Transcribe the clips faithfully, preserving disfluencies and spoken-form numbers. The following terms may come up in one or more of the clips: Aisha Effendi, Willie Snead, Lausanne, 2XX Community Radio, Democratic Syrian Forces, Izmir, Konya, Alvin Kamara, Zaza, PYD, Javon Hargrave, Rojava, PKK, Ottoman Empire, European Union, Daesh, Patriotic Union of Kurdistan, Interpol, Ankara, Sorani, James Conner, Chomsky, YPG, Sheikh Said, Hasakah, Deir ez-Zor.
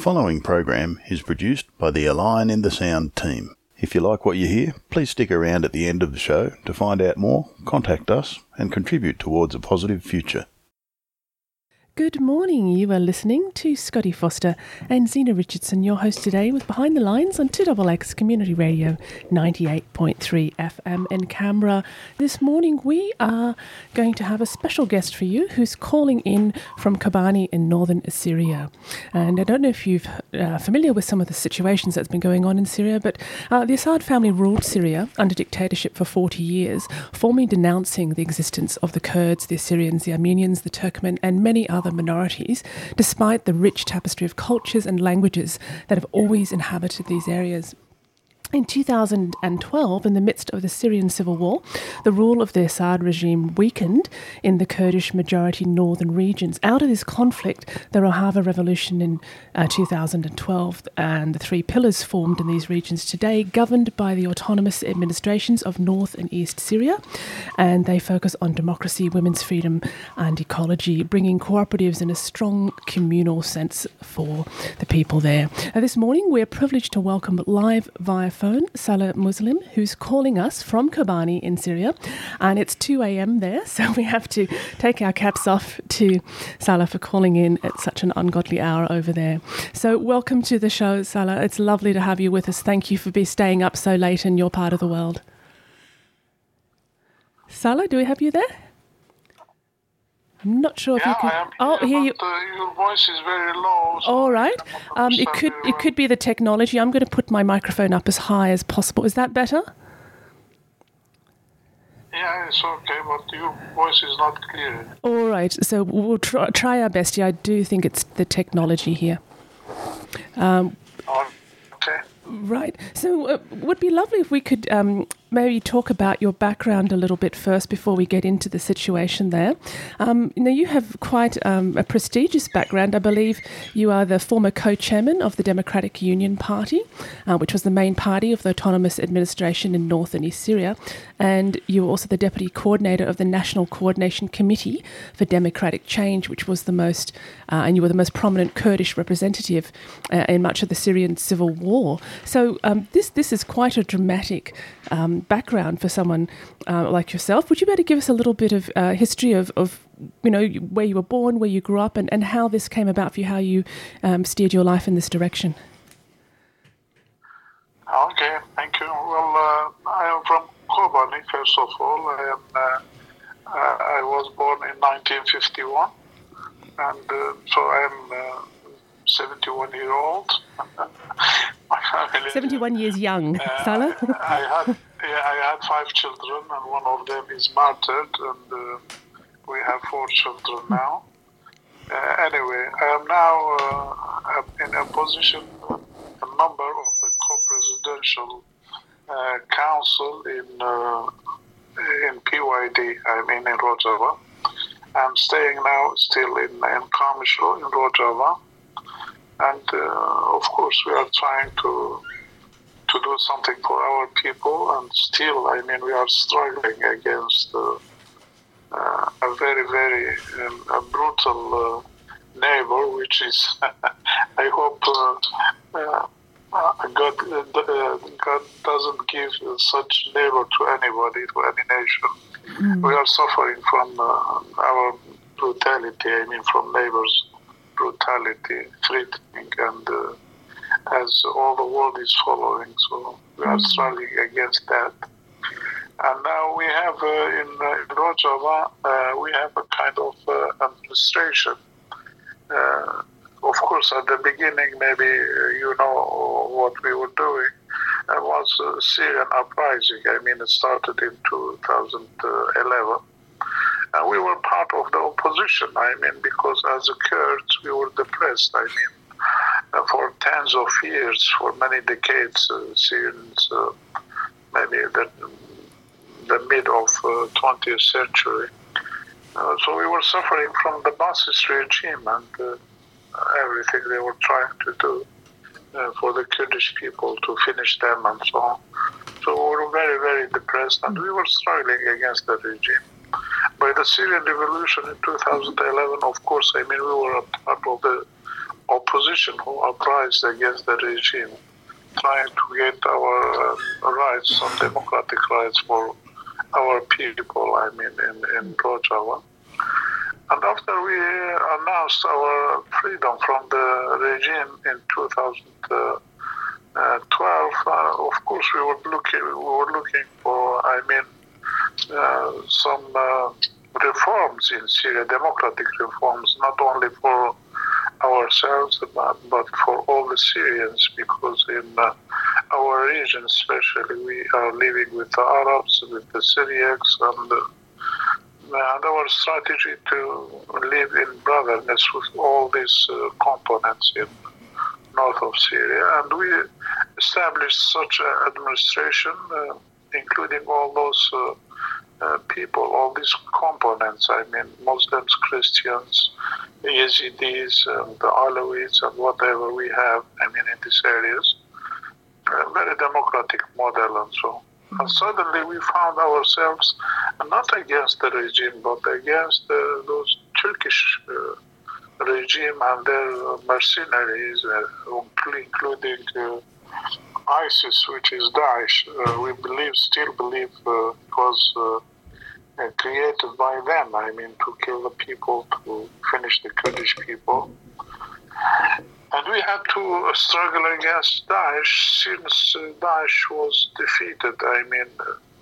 following program is produced by the Align in the Sound team. If you like what you hear, please stick around at the end of the show to find out more, contact us, and contribute towards a positive future. Good morning, you are listening to Scotty Foster and Zena Richardson, your host today with Behind the Lines on two X X Community Radio ninety-eight point three F M in Canberra. This morning we are going to have a special guest for you who's calling in from Kobani in northern Syria. And I don't know if you're uh, familiar with some of the situations that's been going on in Syria, but uh, the Assad family ruled Syria under dictatorship for forty years, formally denouncing the existence of the Kurds, the Assyrians, the Armenians, the Turkmen, and many others. Other minorities, despite the rich tapestry of cultures and languages that have always inhabited these areas. In two thousand twelve, in the midst of the Syrian civil war, the rule of the Assad regime weakened in the Kurdish-majority northern regions. Out of this conflict, the Rojava revolution in uh, two thousand twelve and the three pillars formed in these regions today, governed by the autonomous administrations of North and East Syria, and they focus on democracy, women's freedom and ecology, bringing cooperatives in a strong communal sense for the people there. Now, this morning, we're privileged to welcome live via phone, Salah Muslim, who's calling us from Kobani in Syria, and it's two a.m. there, so we have to take our caps off to Salah for calling in at such an ungodly hour over there. So welcome to the show, Salah. It's lovely to have you with us. Thank you for be staying up so late in your part of the world. Salah, do we have you there? I'm not sure yeah, if you could. I am oh, here, here but, you. Uh, your voice is very low. So all right. Um, it could it could be the technology. I'm going to put my microphone up as high as possible. Is that better? Yeah, it's okay, but your voice is not clear. All right. So we'll try, try our best. Yeah, I do think it's the technology here. Um, okay. Right. So it uh, would be lovely if we could um, maybe talk about your background a little bit first before we get into the situation there. Um, now, you have quite um, a prestigious background. I believe you are the former co-chairman of the Democratic Union Party, uh, which was the main party of the autonomous administration in North and East Syria. And you were also the deputy coordinator of the National Coordination Committee for Democratic Change, which was the most, uh, and you were the most prominent Kurdish representative uh, in much of the Syrian civil war. So um, this this is quite a dramatic um, background for someone uh, like yourself. Would you be able to give us a little bit of uh, history of, of you know where you were born, where you grew up, and, and how this came about for you, how you um, steered your life in this direction? Okay, thank you. Well, uh, I am from Kobani, first of all. I, am, uh, I was born in nineteen fifty-one, and uh, so I am uh, seventy-one years old. seventy-one years young, uh, Salah. I, I, had, yeah, I had five children, and one of them is martyred, and uh, we have four children now. Uh, anyway, I am now uh, in a position, a member of the co-presidential uh, council in uh, in P Y D, I mean in Rojava. I'm staying now still in, in Qamishli, in Rojava. And uh, of course, we are trying to to do something for our people, and still, I mean, we are struggling against uh, uh, a very, very um, a brutal uh, neighbor, which is, I hope, uh, uh, God, uh, God doesn't give such neighbor to anybody, to any nation. Mm. We are suffering from uh, our brutality, I mean, from neighbors. Brutality, threatening, and uh, as all the world is following, so we are struggling against that. And now we have uh, in, uh, in Rojava, uh, we have a kind of uh, administration. Uh, of course, at the beginning, maybe uh, you know what we were doing. It was a Syrian uprising. I mean, it started in two thousand eleven. And we were part of the opposition, I mean, because as a Kurds, we were depressed, I mean, for tens of years, for many decades, uh, since uh, maybe the, the mid of uh, twentieth century. Uh, so we were suffering from the Ba'athist regime and uh, everything they were trying to do uh, for the Kurdish people to finish them and so on. So we were very, very depressed, and we were struggling against the regime. By the Syrian revolution in two thousand eleven, of course, I mean, we were a part of the opposition who uprised against the regime, trying to get our rights, some democratic rights for our people, I mean, in, in Rojava. And after we announced our freedom from the regime in two thousand twelve, uh, of course we were looking, we were looking for, I mean, uh, some uh, reforms in Syria, democratic reforms, not only for ourselves, but, but for all the Syrians, because in uh, our region especially, we are living with the Arabs, with the Syriacs, and, uh, and our strategy to live in brotherliness with all these uh, components in north of Syria. And we established such an administration, uh, including all those uh, uh, people, all these components, I mean, Muslims, Christians, Yazidis, and the Alawites, and whatever we have, I mean, in these areas, a very democratic model and so. And suddenly we found ourselves not against the regime, but against uh, those Turkish uh, regime and their mercenaries, uh, including uh, ISIS, which is Daesh. Uh, we believe, still believe, uh, it was uh, created by them, I mean, to kill the people, to finish the Kurdish people. And we had to struggle against Daesh since Daesh was defeated. I mean,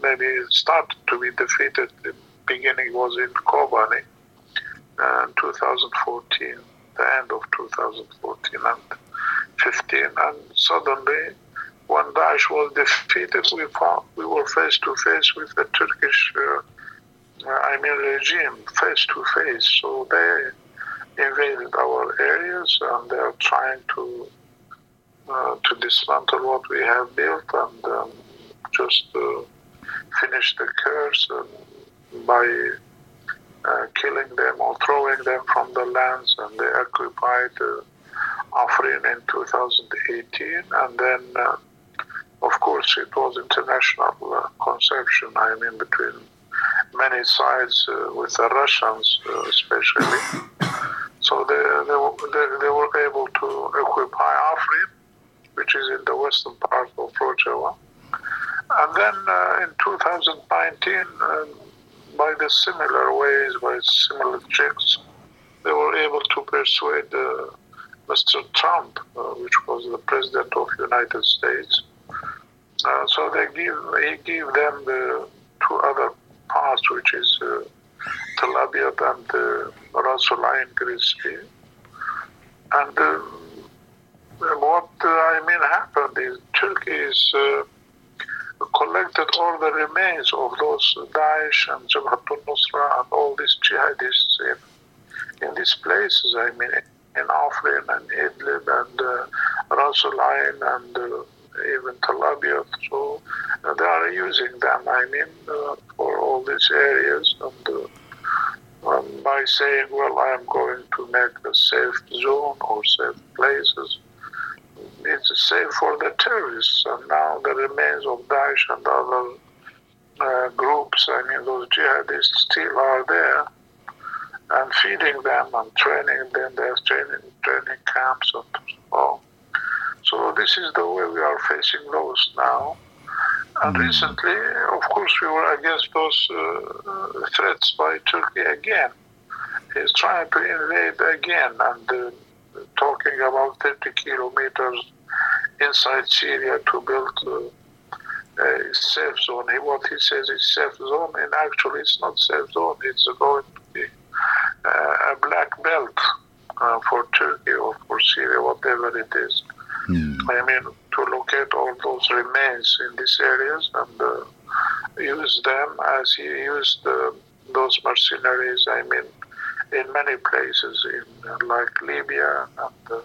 maybe it started to be defeated. The beginning was in Kobani in twenty fourteen, the end of twenty fourteen and fifteen. And suddenly, when Daesh was defeated, we found we were face to face with the Turkish, uh, I mean, regime, face to face. So they invaded our areas, and they are trying to uh, to dismantle what we have built and um, just uh, finish the curse um, by uh, killing them or throwing them from the lands. And they occupied uh, Afrin in two thousand eighteen, and then. Uh, Of course, it was international uh, conception, I mean, between many sides uh, with the Russians, uh, especially. So they, they, they, they were able to occupy Afrin, which is in the western part of Rojava. And then uh, in two thousand nineteen, uh, by the similar ways, by similar tricks, they were able to persuade uh, Mister Trump, uh, which was the president of the United States. Uh, so they give he gave them the two other parts, which is uh, Tal Abyad and the uh, Ras al-Ayn. And uh, what uh, I mean happened is Turkey is uh, collected all the remains of those Daesh and Jabhat al-Nusra and all these jihadists in in these places. I mean, in Afrin and Idlib and uh, Ras al-Ayn and. Uh, even Tal Abyad, so uh, they are using them, I mean, uh, for all these areas, and uh, um, by saying, well, I am going to make a safe zone or safe places, it's safe for the terrorists, and now the remains of Daesh and other uh, groups, I mean, those jihadists still are there, and feeding them and training them, they have training, training camps and all. So this is the way we are facing those now. And mm-hmm. recently, of course, we were against those uh, threats by Turkey again. He's trying to invade again and uh, talking about thirty kilometers inside Syria to build uh, a safe zone. What he says is safe zone, and actually it's not safe zone. It's going to be uh, a black belt uh, for Turkey or for Syria, whatever it is. Mm. I mean, to locate all those remains in these areas and uh, use them as he used uh, those mercenaries, I mean, in many places, in uh, like Libya and uh,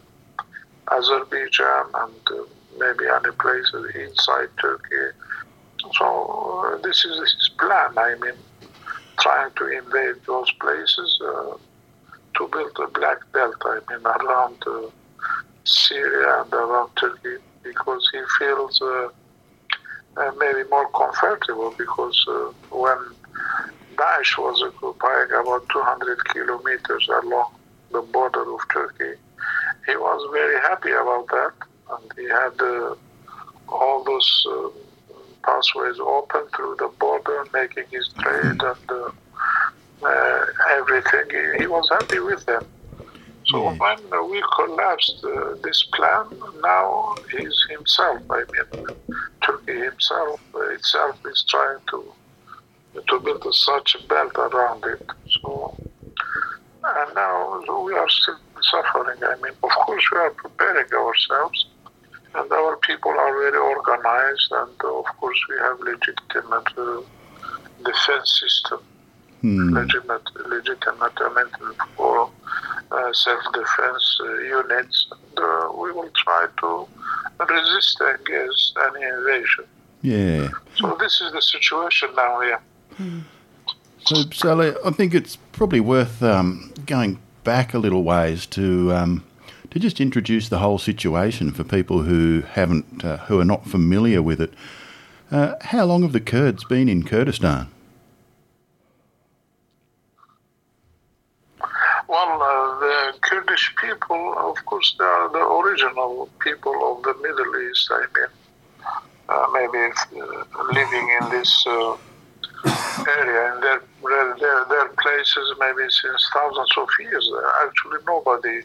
Azerbaijan and uh, maybe other places inside Turkey. So uh, this is his plan, I mean, trying to invade those places uh, to build a black belt, I mean, around uh, Syria and around Turkey, because he feels uh, uh, maybe more comfortable, because uh, when Daesh was occupying about two hundred kilometers along the border of Turkey, he was very happy about that, and he had uh, all those uh, pathways open through the border, making his trade and uh, uh, everything. He, he was happy with them. So when we collapsed uh, this plan, now he's himself, I mean, Turkey himself uh, itself is trying to to build such a belt around it. So, and now so we are still suffering. I mean, of course, we are preparing ourselves, and our people are very organized, and of course, we have legitimate uh, defense system, hmm. legitimate, legitimate, I mean, for Uh, self-defense uh, units, and uh, we will try to resist against any invasion. Yeah. So this is the situation now here. Yeah. So, Salah, I think it's probably worth um, going back a little ways to um, to just introduce the whole situation for people who haven't, uh, who are not familiar with it. Uh, how long have the Kurds been in Kurdistan? Well, uh, the Kurdish people, of course, they are the original people of the Middle East. I mean, uh, maybe uh, living in this uh, area, in their, their, their places, maybe since thousands of years. Actually, nobody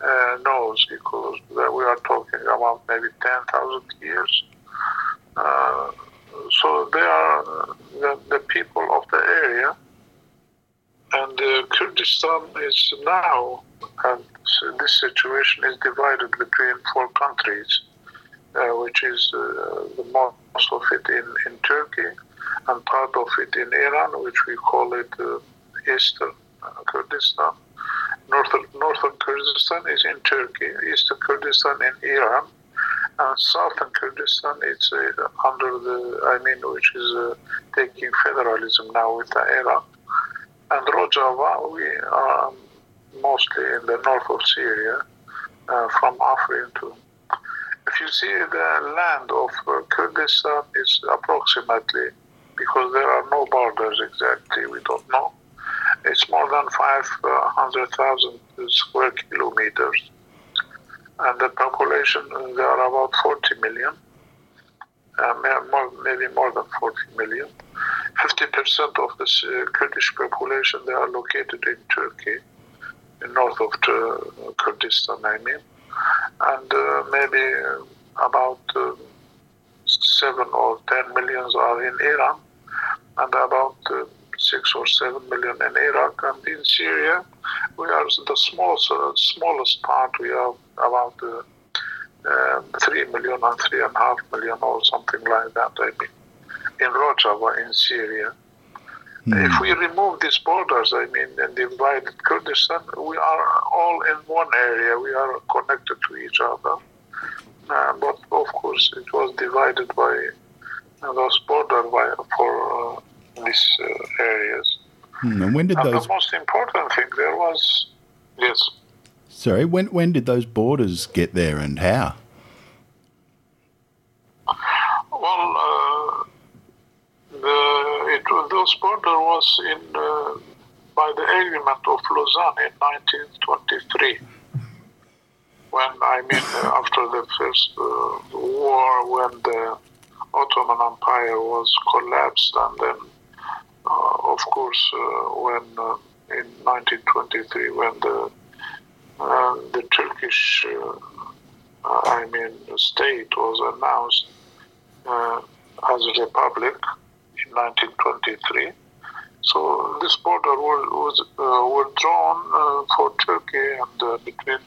uh, knows, because we are talking about maybe ten thousand years. Uh, so they are the, the people of the area. And uh, Kurdistan is now, and so this situation is divided between four countries, uh, which is uh, the most of it in, in Turkey, and part of it in Iran, which we call it uh, Eastern Kurdistan. Northern, Northern Kurdistan is in Turkey, Eastern Kurdistan in Iran, and Southern Kurdistan it's uh, under the, I mean, which is uh, taking federalism now with Iran. And Rojava, we are mostly in the north of Syria, uh, from Afrin to... If you see the land of uh, Kurdistan, is approximately, because there are no borders exactly, we don't know, it's more than five hundred thousand square kilometers. And the population, there are about forty million, uh, maybe more than forty million. fifty percent of the uh, Kurdish population, they are located in Turkey, in north of uh, Kurdistan, I mean. And uh, maybe about uh, seven or ten million are in Iran, and about uh, six or seven million in Iraq. And in Syria, we are the smallest, uh, smallest part. We are about uh, uh, three million and three point five million or something like that, I mean. In Rojava, in Syria. Mm. If we remove these borders, I mean, and divide Kurdistan, we are all in one area. We are connected to each other. Uh, but, of course, it was divided by uh, those borders for uh, these uh, areas. Mm. And when did and those... the most important thing there was... Yes. Sorry, when, when did those borders get there and how? Well... Uh, The, it, those border was in uh, by the agreement of Lausanne in nineteen twenty-three, when I mean uh, after the first uh, war, when the Ottoman Empire was collapsed, and then uh, of course uh, when uh, in nineteen twenty-three when the uh, the Turkish uh, I mean state was announced uh, as a republic. nineteen twenty-three. So this border was uh, was drawn uh, for Turkey and uh, between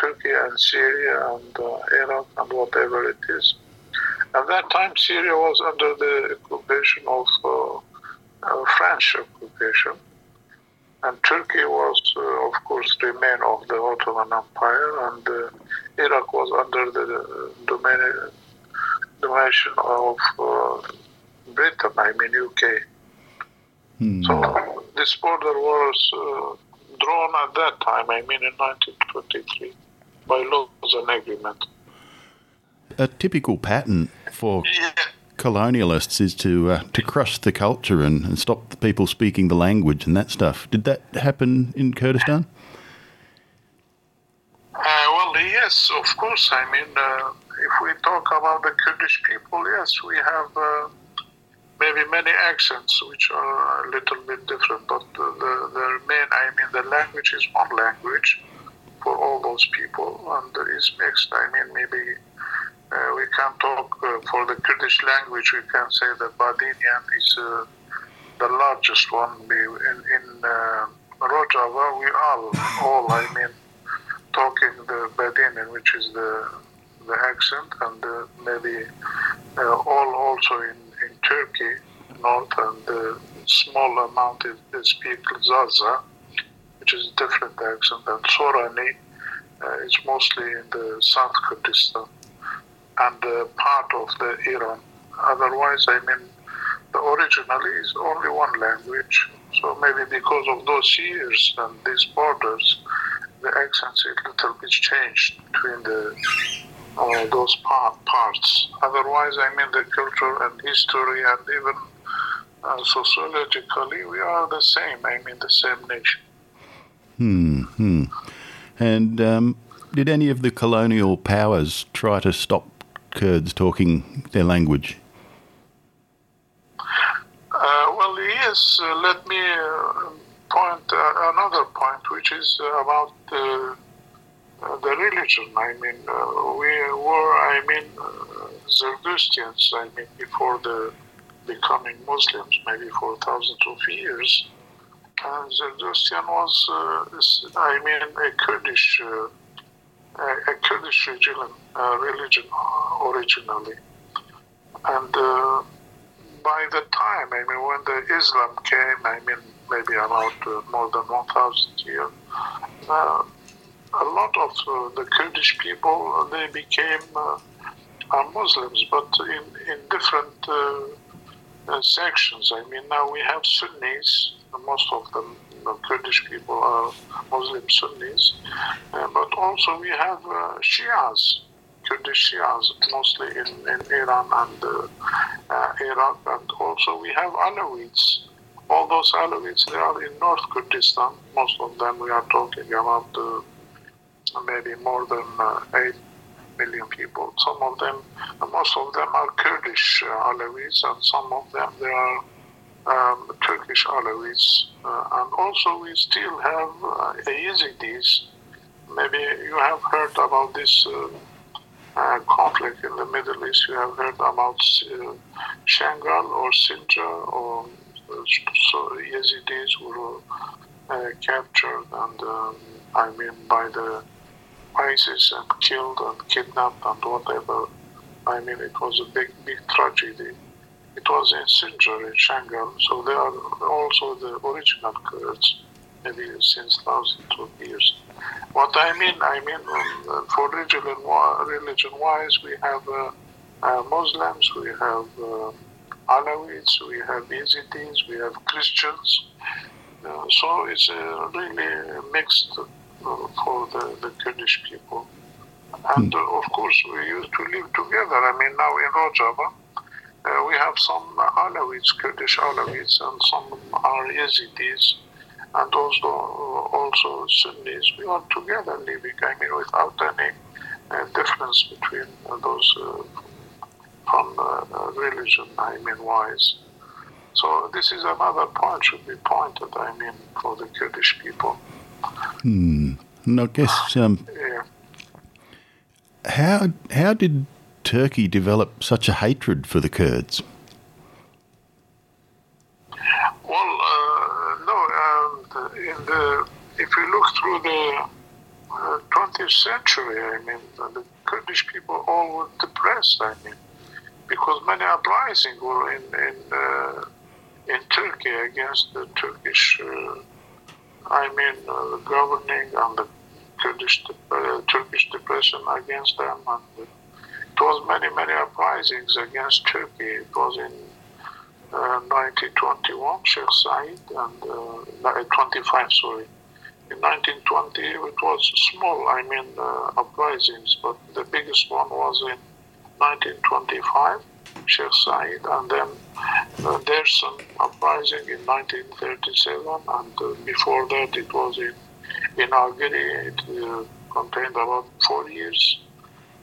Turkey and Syria and uh, Iraq and whatever it is. At that time, Syria was under the occupation of uh, uh, French occupation, and Turkey was, uh, of course, remain of the Ottoman Empire, and uh, Iraq was under the domain domination of. Uh, Britain, I mean U K. Hmm. So this border was uh, drawn at that time, I mean in nineteen twenty-three, by Lausanne Agreement. A typical pattern for yeah. colonialists is to uh, to crush the culture and, and stop the people speaking the language and that stuff. Did that happen in Kurdistan? Uh, well, Yes, of course. I mean, uh, if we talk about the Kurdish people, yes, we have uh, maybe many accents which are a little bit different, but the, the, the main, I mean, the language is one language for all those people, and it's mixed. I mean, maybe uh, we can talk uh, for the Kurdish language, we can say that Badinian is uh, the largest one. We, in, in uh, Rojava, we all, all, I mean, talking the Badinian, which is the the accent, and uh, maybe uh, all also in, in Turkey, north, and uh, small amount is, they speak Zaza, which is different accent, and Sorani uh, is mostly in the South Kurdistan and uh, part of the Iran. Otherwise, I mean, the originally is only one language. So maybe because of those years and these borders, the accents a little bit changed between the uh, those par- parts. Otherwise, I mean, the culture and history and even uh, sociologically, we are the same. I mean, the same nation. Hmm. hmm. And um, did any of the colonial powers try to stop Kurds talking their language? Uh, well, yes. Uh, let me. Uh, Point, uh, another point, which is uh, about uh, uh, the religion. I mean, uh, we were, I mean, uh, Zoroastrians, I mean, before the becoming Muslims, maybe for thousands of years. Uh, Zoroastrian was, uh, I mean, a Kurdish, uh, a Kurdish religion, uh, religion originally. And uh, by the time, I mean, when the Islam came, I mean, maybe about uh, more than one thousand years. Uh, a lot of uh, the Kurdish people, they became uh, are Muslims, but in, in different uh, uh, sections. I mean, now we have Sunnis, most of them, you know, Kurdish people are Muslim Sunnis, uh, but also we have uh, Shias, Kurdish Shias, mostly in, in Iran and uh, uh, Iraq, and also we have Alawites. All those Alawites, they are in North Kurdistan. Most of them, we are talking about uh, maybe more than uh, eight million people. Some of them, most of them are Kurdish uh, Alawites, and some of them, they are um, Turkish Alawites. Uh, and also, we still have uh, Yazidis. Maybe you have heard about this uh, uh, conflict in the Middle East. You have heard about uh, Shangal or Sinjar or So Yazidis were uh, captured and um, I mean by the ISIS and killed and kidnapped and whatever. I mean, it was a big, big tragedy. It was in Sinjar, in Shangal. So they are also the original Kurds, maybe since thousands of years. What I mean, I mean, for religion, religion-wise, we have uh, uh, Muslims, we have. Uh, Alawites, we have Yazidis, we have Christians. Uh, so it's uh, really mixed uh, for the, the Kurdish people. And uh, of course, we used to live together. I mean, now in Rojava, uh, we have some Alawites, Kurdish Alawites, and some are Yazidis, and also, uh, also Sunnis. We are together living, I mean, without any uh, difference between uh, those uh, from uh, religion, I mean, wise. So this is another point should be pointed, I mean, for the Kurdish people. Hmm. And I guess, um, yeah. how, how did Turkey develop such a hatred for the Kurds? Well, uh, no, uh, in the, if you look through the uh, twentieth century, I mean, the Kurdish people all were depressed, I mean. Because many uprisings were in in, uh, in Turkey against the Turkish, uh, I mean, uh, governing and the Kurdish uh, Turkish depression against them, and it was many many uprisings against Turkey. It was in uh, nineteen twenty-one, Sheikh Said, and uh, twenty-five, sorry. In nineteen twenty, it was small, I mean, uh, uprisings, but the biggest one was in nineteen twenty-five, Sheikh Said, and then uh, there's some uprising in nineteen thirty-seven, and uh, before that it was in in Ankara, it, uh, campaigned about four years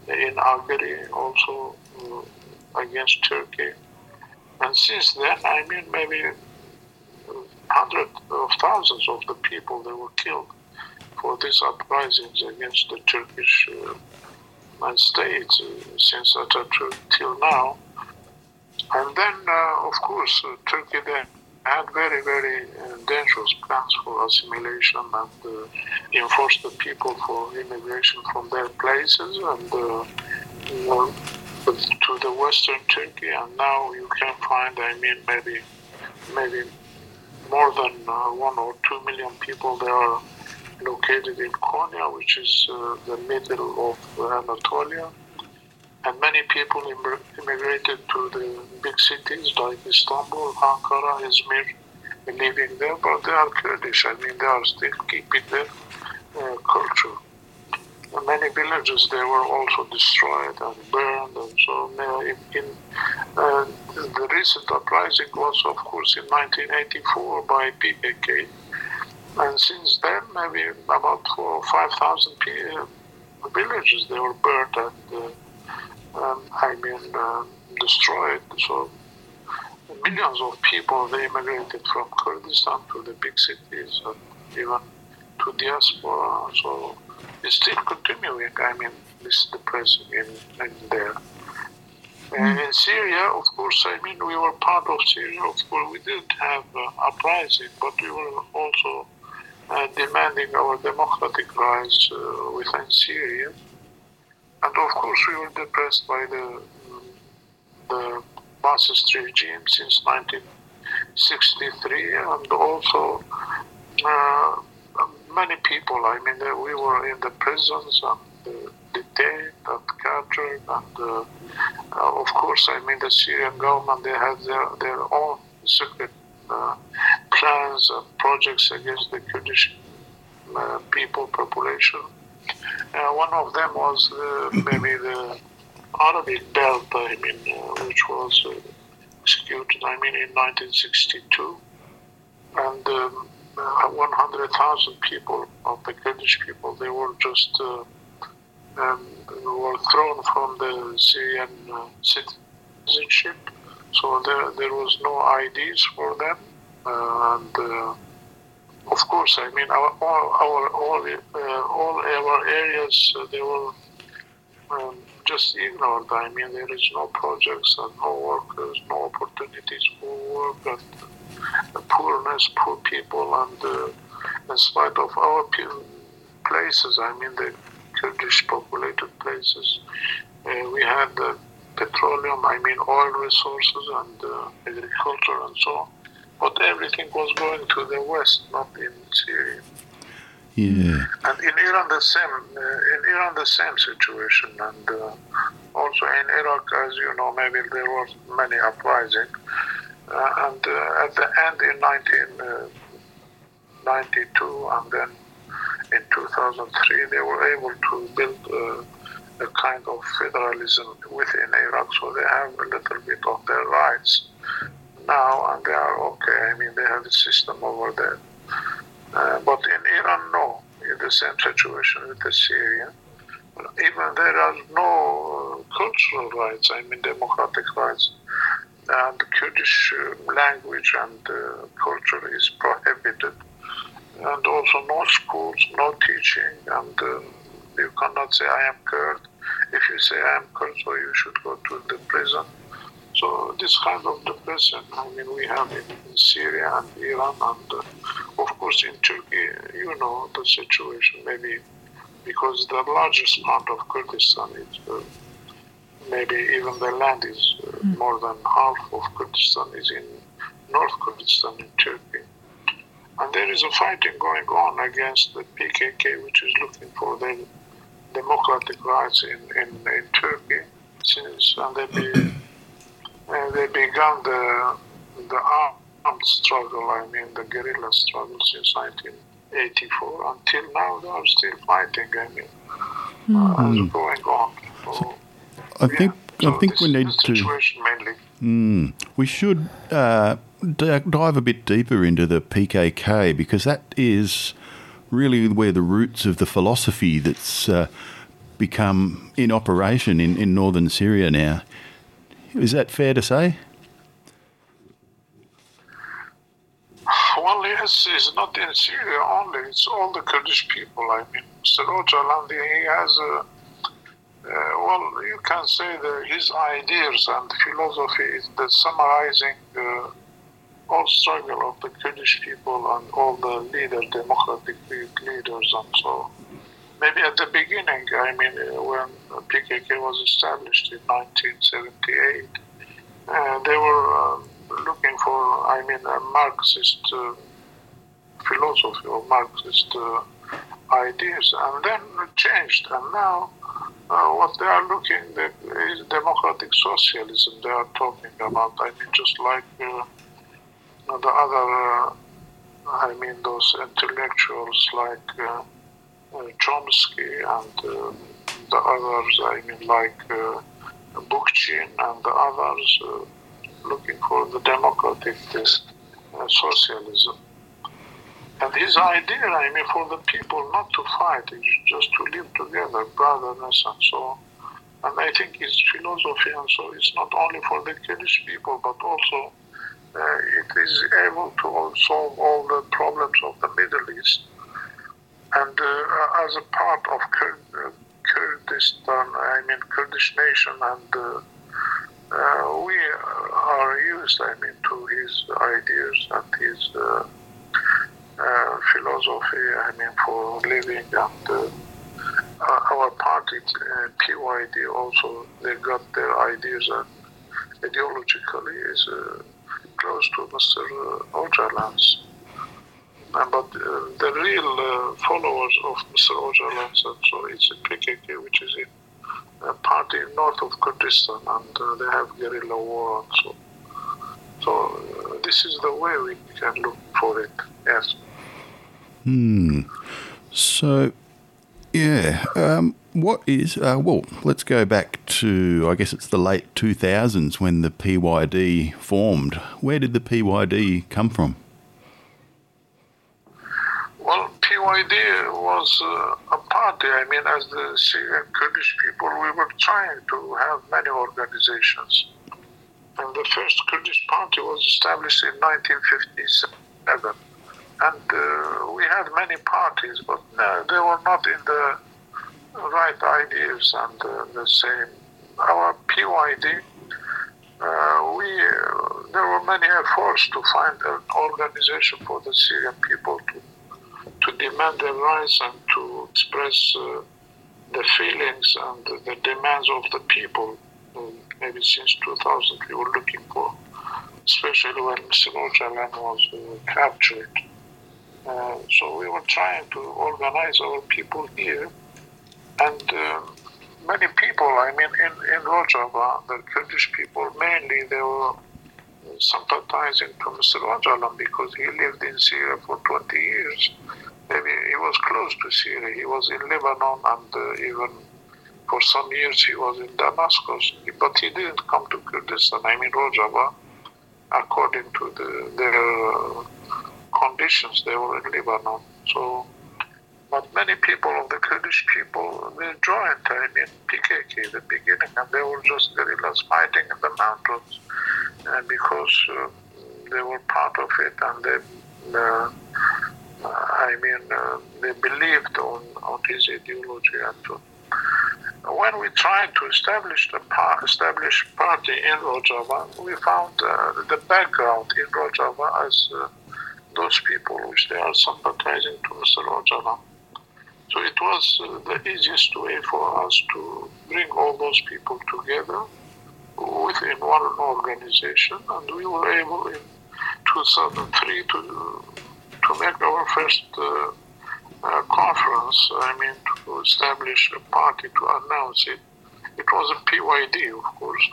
in Ankara, also uh, against Turkey. And since then, I mean, maybe hundreds of thousands of the people that were killed for these uprisings against the Turkish uh, state uh, since Atatürk till now. And then, uh, of course, uh, Turkey then had very, very uh, dangerous plans for assimilation and uh, enforced the people for immigration from their places and uh, you know, to the Western Turkey. And now you can find, I mean, maybe, maybe more than uh, one or two million people that are located in Konya, which is uh, the middle of Anatolia. And many people immigrated to the big cities like Istanbul, Ankara, Izmir, living there, but they are Kurdish. I mean, they are still keeping their uh, culture. And many villages, they were also destroyed and burned, and so uh, in, in uh, the recent uprising was, of course, in nineteen eighty-four by P K K. And since then, maybe about four or five thousand uh, villages, they were burned and. Uh, Um, I mean, uh, destroyed. So millions of people, they immigrated from Kurdistan to the big cities and even to diaspora. So it's still continuing, I mean, this depression in, in there. And in Syria, of course, I mean, we were part of Syria. Of course, we didn't have uh, uprising, but we were also uh, demanding our democratic rights uh, within Syria. And of course, we were depressed by the the Baasist regime since nineteen sixty-three, and also uh, many people. I mean, we were in the prisons and uh, detained and captured. And uh, uh, of course, I mean, the Syrian government, they had their their own secret uh, plans and projects against the Kurdish uh, people population. Uh, one of them was uh, maybe the Arabic Belt, I mean, uh, which was uh, executed, I mean, in nineteen sixty-two. And um, uh, one hundred thousand people of the Kurdish people, they were just uh, um, were thrown from the Syrian uh, citizenship. So there, there was no I Ds for them. Uh, and... Uh, Of course, I mean, our, all, our, all, uh, all our areas, uh, they were um, just ignored. I mean, there is no projects and no workers, no opportunities for work, and uh, poorness, poor people. And uh, in spite of our places, I mean, the Kurdish populated places, uh, we had uh, petroleum, I mean, oil resources and uh, agriculture and so on. But everything was going to the west, not in Syria. Yeah. And in Iran, the same. Uh, in Iran, the same situation, and uh, also in Iraq, as you know, maybe there were many uprisings. Uh, and uh, at the end, in nineteen ninety-two, and then in two thousand three, they were able to build uh, a kind of federalism within Iraq, so they have a little bit of their rights now, and they are okay. I mean, they have a system over there. Uh, but in Iran, no, in the same situation with the Syria. Even there are no cultural rights, I mean, democratic rights. And the Kurdish language and uh, culture is prohibited. And also no schools, no teaching. And uh, you cannot say, I am Kurd. If you say, I am Kurd, so you should go to the prison. So this kind of depression, I mean, we have it in Syria and Iran, and uh, of course in Turkey, you know, the situation maybe because the largest part of Kurdistan is uh, maybe even the land is uh, more than half of Kurdistan is in North Kurdistan in Turkey. And there is a fighting going on against the P K K, which is looking for their democratic rights in, in, in Turkey since, and they be Uh, they began the, the armed struggle, I mean the guerrilla struggle since nineteen eighty-four. Until now they are still fighting, I mean, mm-hmm. uh, it's going on. So, I yeah. think so I think this, we need to... Mainly. Mm, we should uh, d- dive a bit deeper into the P K K because that is really where the roots of the philosophy that's uh, become in operation in, in northern Syria now. Is that fair to say? Well, yes, it's not in Syria only. It's all the Kurdish people. I mean, Mister Öcalan, he has a... Uh, well, you can say that his ideas and philosophy is the summarizing uh, all struggle of the Kurdish people and all the leaders, democratic leaders, and so. Maybe at the beginning, I mean, when P K K was established in nineteen seventy-eight, uh, they were uh, looking for, I mean, a Marxist uh, philosophy or Marxist uh, ideas, and then it changed, and now. Uh, what they are looking at is democratic socialism they are talking about. I mean, just like uh, the other, uh, I mean, those intellectuals like uh, uh, Chomsky and uh, the others, I mean, like uh, Bakhtin and the others, uh, looking for the democratic uh, socialism. And his idea, I mean, for the people not to fight, it's just to live together, brotherness and so on. And I think his philosophy and so it's not only for the Kurdish people, but also uh, it is able to solve all the problems of the Middle East. And uh, as a part of Kurd- Kurdistan, I mean, Kurdish nation, and uh, uh, we are used, I mean, to his ideas and his... Uh, Uh, philosophy, I mean, for living, and uh, our party, uh, P Y D, also, they got their ideas, and ideologically is uh, close to Mister Öcalan's. Uh, but uh, the real uh, followers of Mister Öcalan's, and so it's P K K, which is a uh, party north of Kurdistan, and uh, they have guerrilla war, and so. So uh, this is the way we can look for it, yes. Hmm. So, yeah. Um, what is, uh, well, let's go back to, I guess it's the late two thousands when the P Y D formed. Where did the P Y D come from? Well, P Y D was uh, a party. I mean, as the Syrian Kurdish people, we were trying to have many organizations. And the first Kurdish party was established in nineteen fifty-seven. And uh, we had many parties, but no, they were not in the right ideas and uh, the same. Our P Y D, uh, we, uh, there were many efforts to find an organization for the Syrian people to to demand their rights and to express uh, the feelings and the demands of the people. Maybe since two thousand we were looking for, especially when Mister Öcalan was uh, captured. Uh, so we were trying to organize our people here. And uh, many people, I mean, in, in Rojava, the Kurdish people, mainly they were sympathizing to Mister Öcalan because he lived in Syria for twenty years. Maybe he was close to Syria. He was in Lebanon and uh, even... For some years he was in Damascus, but he didn't come to Kurdistan, I mean Rojava, according to the, their conditions, they were in Lebanon. So, but many people of the Kurdish people, they joined, I mean, P K K at the beginning, and they were just guerrillas fighting in the mountains uh, because uh, they were part of it, and they, uh, I mean, uh, they believed on, on his ideology and so. When we tried to establish the par- establish party in Rojava, we found uh, the background in Rojava as uh, those people which they are sympathizing to Mister Öcalan. So it was uh, the easiest way for us to bring all those people together within one organization, and we were able in two thousand three to to make our first. Uh, Uh, conference, I mean, to establish a party, to announce it. It was a P Y D, of course.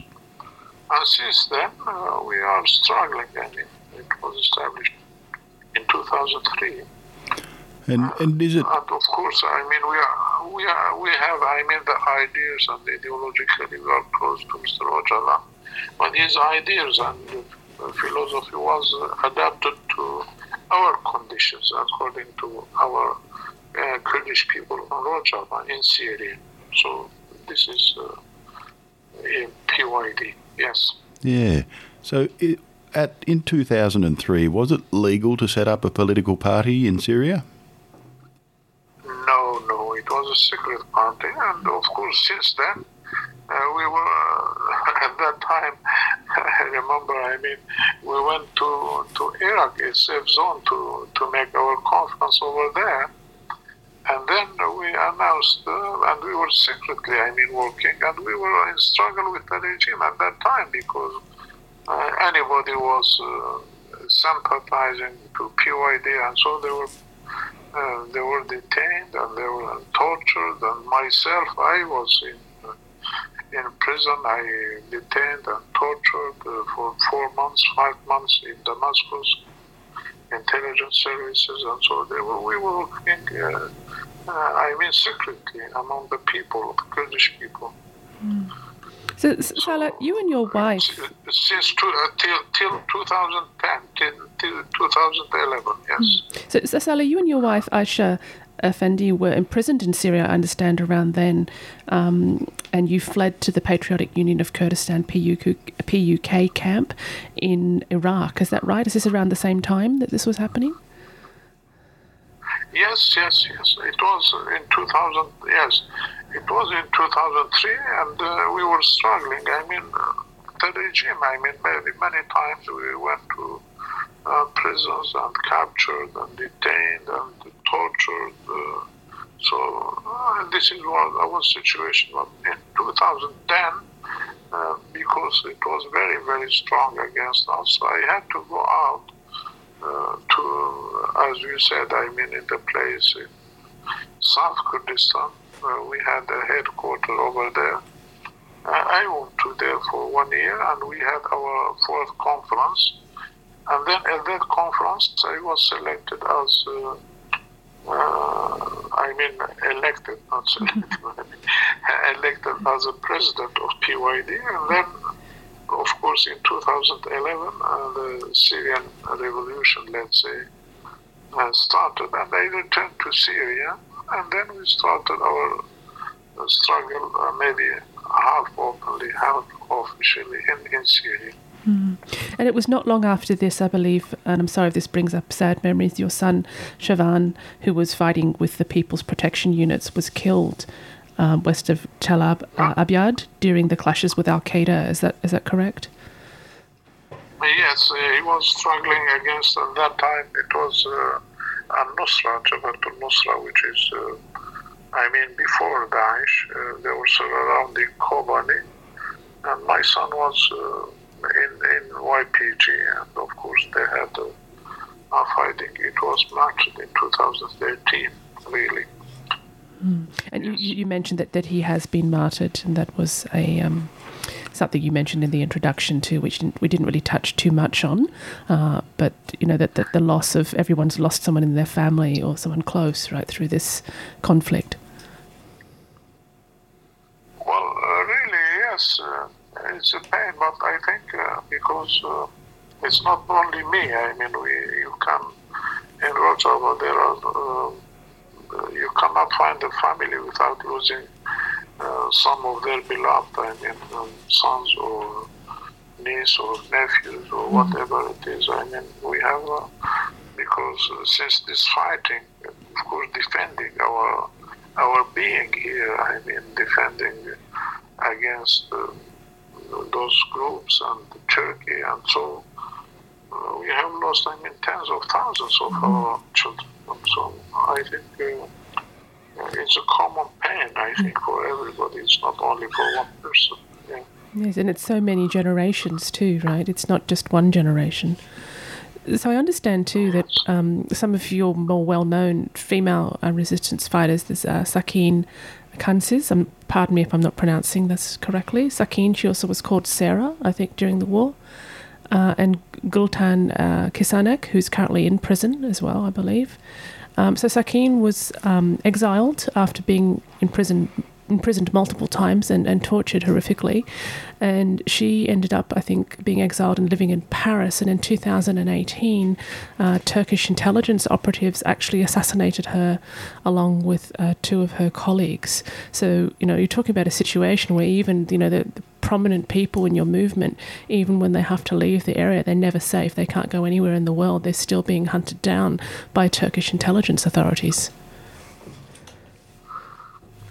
And since then, uh, we are struggling, and it, it was established in two thousand three. And, and is it... Uh, and of course, I mean, we are, we are, we have, I mean, the ideas and ideologically we are close to Mister Öcalan, but his ideas and the philosophy was uh, adapted to our conditions according to our uh, Kurdish people on Rojava in Syria. So this is uh, P Y D, yes. Yeah. So it, at in two thousand three, was it legal to set up a political party in Syria? No, no, it was a secret party. And of course, since then, uh, we were, uh, at that time, I remember, I mean, we went to, to Iraq, a safe zone, to, to make our conference over there. And then we announced, uh, and we were secretly, I mean, working, and we were in struggle with the regime at that time because uh, anybody was uh, sympathizing to P Y D, and so they were uh, they were detained and they were tortured. And myself, I was in uh, in prison. I detained and tortured uh, for four months, five months in Damascus. Intelligence services, and so they were, we were working, uh, uh, I mean, secretly among the people, the Kurdish people. Mm. So, so, Salah, you and your wife... Since to, uh, till, till twenty ten, till, till twenty eleven, yes. Mm. So, so, Salah, you and your wife, Aisha Effendi, were imprisoned in Syria, I understand, around then, um, and you fled to the Patriotic Union of Kurdistan, P U K, P U K camp in Iraq. Is that right? Is this around the same time that this was happening? Yes, yes, yes. It was in two thousand, yes. It was in two thousand three, and uh, we were struggling. I mean, uh, the regime, I mean, many, many times we went to Uh, prisons and captured and detained and tortured. Uh, so uh, this is what our situation was in two thousand ten, uh, because it was very, very strong against us. I had to go out uh, to, as you said, I mean, in the place in South Kurdistan, uh, we had a headquarters over there. I, I went to there for one year, and we had our fourth conference. And then at that conference, I was selected as, uh, uh, I mean, elected, not selected, elected as a president of P Y D. And then, of course, in two thousand eleven, uh, the Syrian revolution, let's say, uh, started. And I returned to Syria. And then we started our uh, struggle, uh, maybe half openly, half officially in, in Syria. Mm. And it was not long after this, I believe, and I'm sorry if this brings up sad memories, your son, Shavan, who was fighting with the People's Protection Units, was killed um, west of Tal Abyad during the clashes with Al-Qaeda. Is that is that correct? Yes, he was struggling against, at that time, it was uh, al-Nusra, Jabhat al-Nusra, which is, uh, I mean, before Daesh, uh, they were surrounding Kobani, and my son was... Uh, In, in Y P G, and of course they had a, a fighting. It was launched in two thousand thirteen, really. Mm. And yes. you, you mentioned that, that he has been martyred, and that was a um, something you mentioned in the introduction too, which didn't, we didn't really touch too much on. Uh, but you know that, that the loss of everyone's lost someone in their family or someone close, right, through this conflict. Well, uh, really, yes. Uh, It's a pain, but I think uh, because uh, it's not only me. I mean, we you can in Rojava there are uh, you cannot find a family without losing uh, some of their beloved. I mean, um, sons or niece or nephews or whatever it is. I mean, we have uh, because uh, since this fighting, of course, defending our our being here. I mean, defending against. Uh, those groups and Turkey, and so uh, we have lost, I mean, tens of thousands of our children. So I think uh, it's a common pain, I think, for everybody. It's not only for one person. Yeah. Yes, and it's so many generations too, right? It's not just one generation. So I understand too that um, some of your more well-known female uh, resistance fighters, there's uh, Sakine Kansiz, um, pardon me if I'm not pronouncing this correctly, Sakine, she also was called Sarah, I think, during the war, uh, and Gultan uh, Kisanek, who's currently in prison as well, I believe. Um, so Sakine was um, exiled after being in prison imprisoned multiple times and, and tortured horrifically. And she ended up, I think, being exiled and living in Paris. And in two thousand eighteen, uh, Turkish intelligence operatives actually assassinated her along with uh, two of her colleagues. So, you know, you're talking about a situation where even, you know, the, the prominent people in your movement, even when they have to leave the area, they're never safe. They can't go anywhere in the world. They're still being hunted down by Turkish intelligence authorities.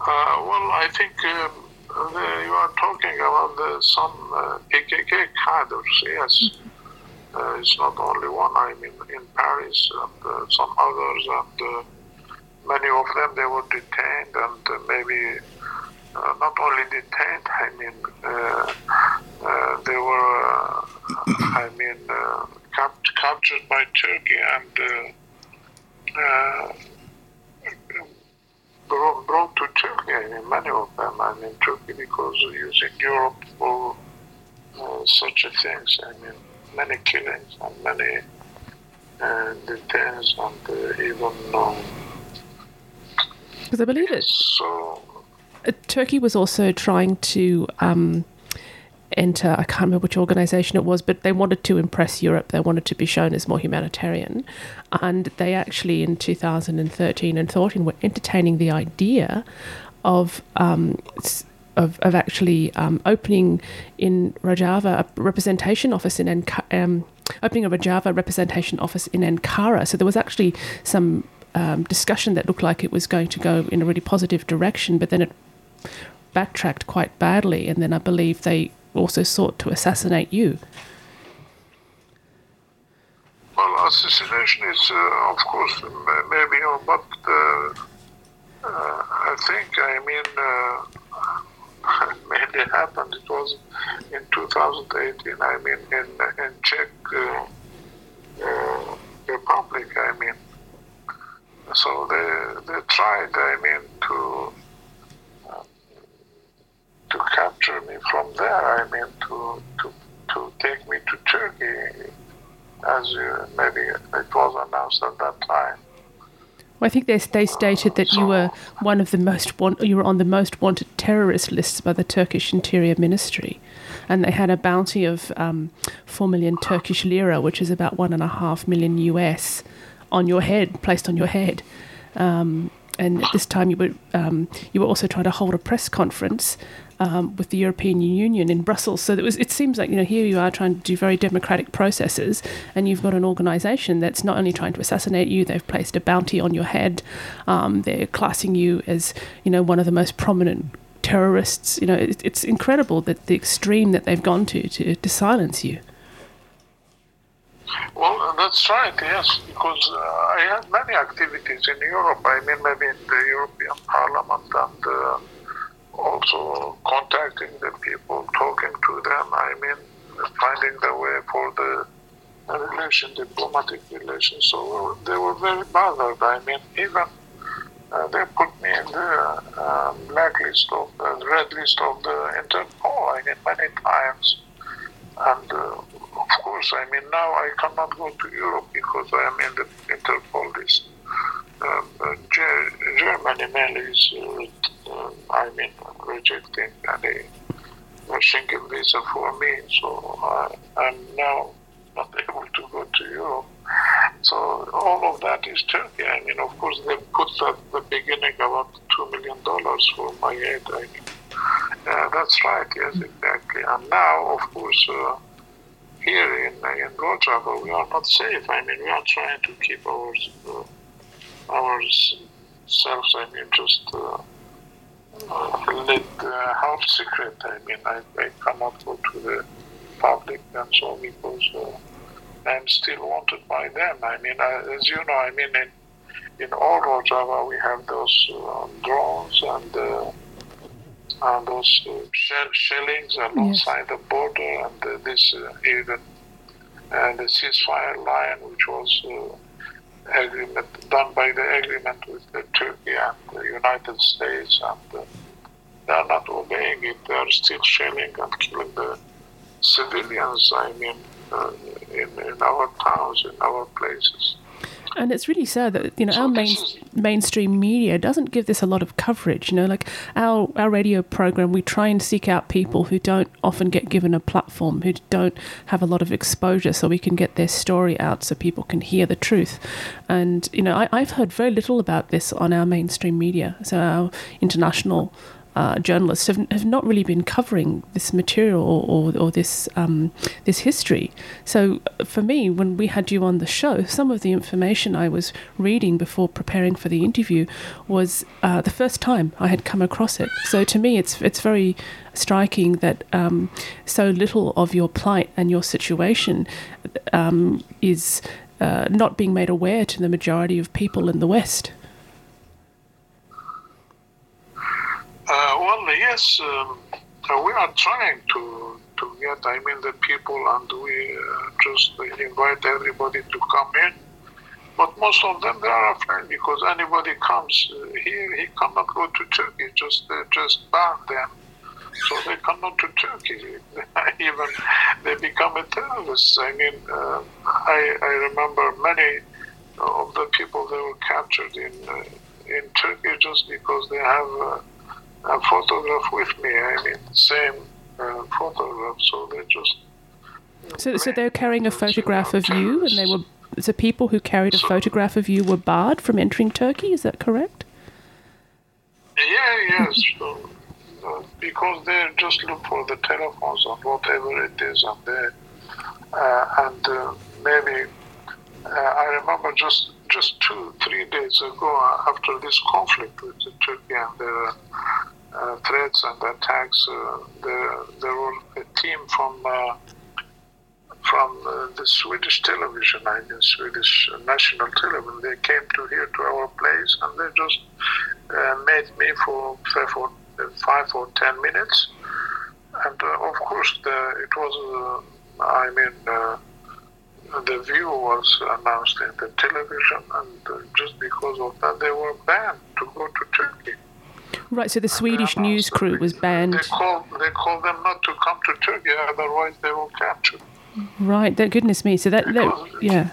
Uh, well, I think um, the, you are talking about the, some uh, P K K cadres, yes. Mm-hmm. Uh, it's not only one, I mean, in Paris and uh, some others, and uh, many of them, they were detained and uh, maybe uh, not only detained, I mean, uh, uh, they were, uh, I mean, uh, capt- captured by Turkey and uh, uh, brought to Turkey, I mean, many of them, I mean, Turkey, because using Europe for uh, such a things, I mean, many killings and many uh, detains and uh, even um, because I believe it. So Turkey was also trying to um, enter, I can't remember which organisation it was, but they wanted to impress Europe. They wanted to be shown as more humanitarian. And they actually, in two thousand thirteen and fourteen, were entertaining the idea of um, of, of actually um, opening in Rojava a representation office in Ankara, um, opening a Rojava representation office in Ankara. So there was actually some um, discussion that looked like it was going to go in a really positive direction, but then it backtracked quite badly. And then I believe they also sought to assassinate you. Well, assassination is, uh, of course, maybe, uh, but uh, uh, I think, I mean, uh, maybe it happened. It was in two thousand eighteen, I mean, in, in Czech uh, uh, Republic, I mean. So they, they tried, I mean, to uh, to capture me from there, I mean, to, to, to take me to Turkey. As you, maybe it was announced at that time. Well, I think they they stated that so, you were one of the most want, you were on the most wanted terrorist lists by the Turkish Interior Ministry, and they had a bounty of um, four million Turkish lira, which is about one and a half million U S, on your head, placed on your head. Um, and at this time, you were um, you were also trying to hold a press conference Um, with the European Union in Brussels. So it, was, it seems like, you know, here you are trying to do very democratic processes, and you've got an organisation that's not only trying to assassinate you, they've placed a bounty on your head. Um, they're classing you as, you know, one of the most prominent terrorists. You know, it, it's incredible that the extreme that they've gone to, to to silence you. Well, that's right, yes, because uh, I had many activities in Europe. I mean, maybe in the European Parliament and Uh, also contacting the people, talking to them, I mean, finding the way for the relation, diplomatic relations. So they were very bothered. I mean, even uh, they put me in the uh, blacklist of the red list of the Interpol, I mean, many times. And uh, of course, I mean, now I cannot go to Europe because I am in the Interpol list. Um, uh, G- Germany mainly is uh, Um, I mean, rejecting any Schengen visa for me, so I, I'm now not able to go to Europe. So all of that is Turkey. I mean, of course, they put at the beginning about two million dollars for my aid. I mean, uh, that's right, yes, exactly. And now, of course, uh, here in, in Rojava, we are not safe. I mean, we are trying to keep our, uh, ourselves, I mean, just Uh, let uh, health secret, I mean, I, I cannot go to the public and so because uh, I'm still wanted by them. I mean, I, as you know, I mean, in, in all Rojava, we have those uh, drones and, uh, and those uh, shell, shellings alongside yes. the border and uh, this uh, even uh, the ceasefire line, which was uh, agreement done by the agreement with the Turkey and the United States, and uh, they are not obeying it. They are still shelling and killing the civilians, I mean, uh, in, in our towns, in our places. And it's really sad that, you know, our main, mainstream media doesn't give this a lot of coverage. You know, like our, our radio program, we try and seek out people who don't often get given a platform, who don't have a lot of exposure, so we can get their story out so people can hear the truth. And, you know, I, I've heard very little about this on our mainstream media. So our international uh, journalists have, have not really been covering this material or, or, or this um, this history. So for me, when we had you on the show, some of the information I was reading before preparing for the interview was uh, the first time I had come across it. So to me, it's it's very striking that um, so little of your plight and your situation um, is uh, not being made aware to the majority of people in the West. Uh, well, yes, um, we are trying to, to get, I mean, the people, and we uh, just invite everybody to come in. But most of them, they are afraid, because anybody comes here, he cannot go to Turkey, just they just ban them. So they cannot to Turkey. Even they become a terrorist. I mean, uh, I, I remember many of the people that were captured in, uh, in Turkey just because they have... Uh, a photograph with me, I mean, same uh, photograph, so they just... So so they're carrying a photograph of you, and they were... So people who carried a so, photograph of you were barred from entering Turkey, is that correct? Yeah, yes, so, uh, because they just look for the telephones or whatever it is, and they, uh, and uh, maybe... Uh, I remember just... Just two, three days ago, after this conflict with Turkey and their uh, threats and attacks, uh, there, there were a team from uh, from uh, the Swedish television, I mean, Swedish national television. They came to here to our place, and they just uh, made me for five or ten minutes. And uh, of course, the, it was, uh, I mean. Uh, The view was announced in the television, and just because of that, they were banned to go to Turkey. Right, so the Swedish news crew was banned. They called, they called them not to come to Turkey, otherwise they were captured. Right, that, goodness me. So that, that yeah,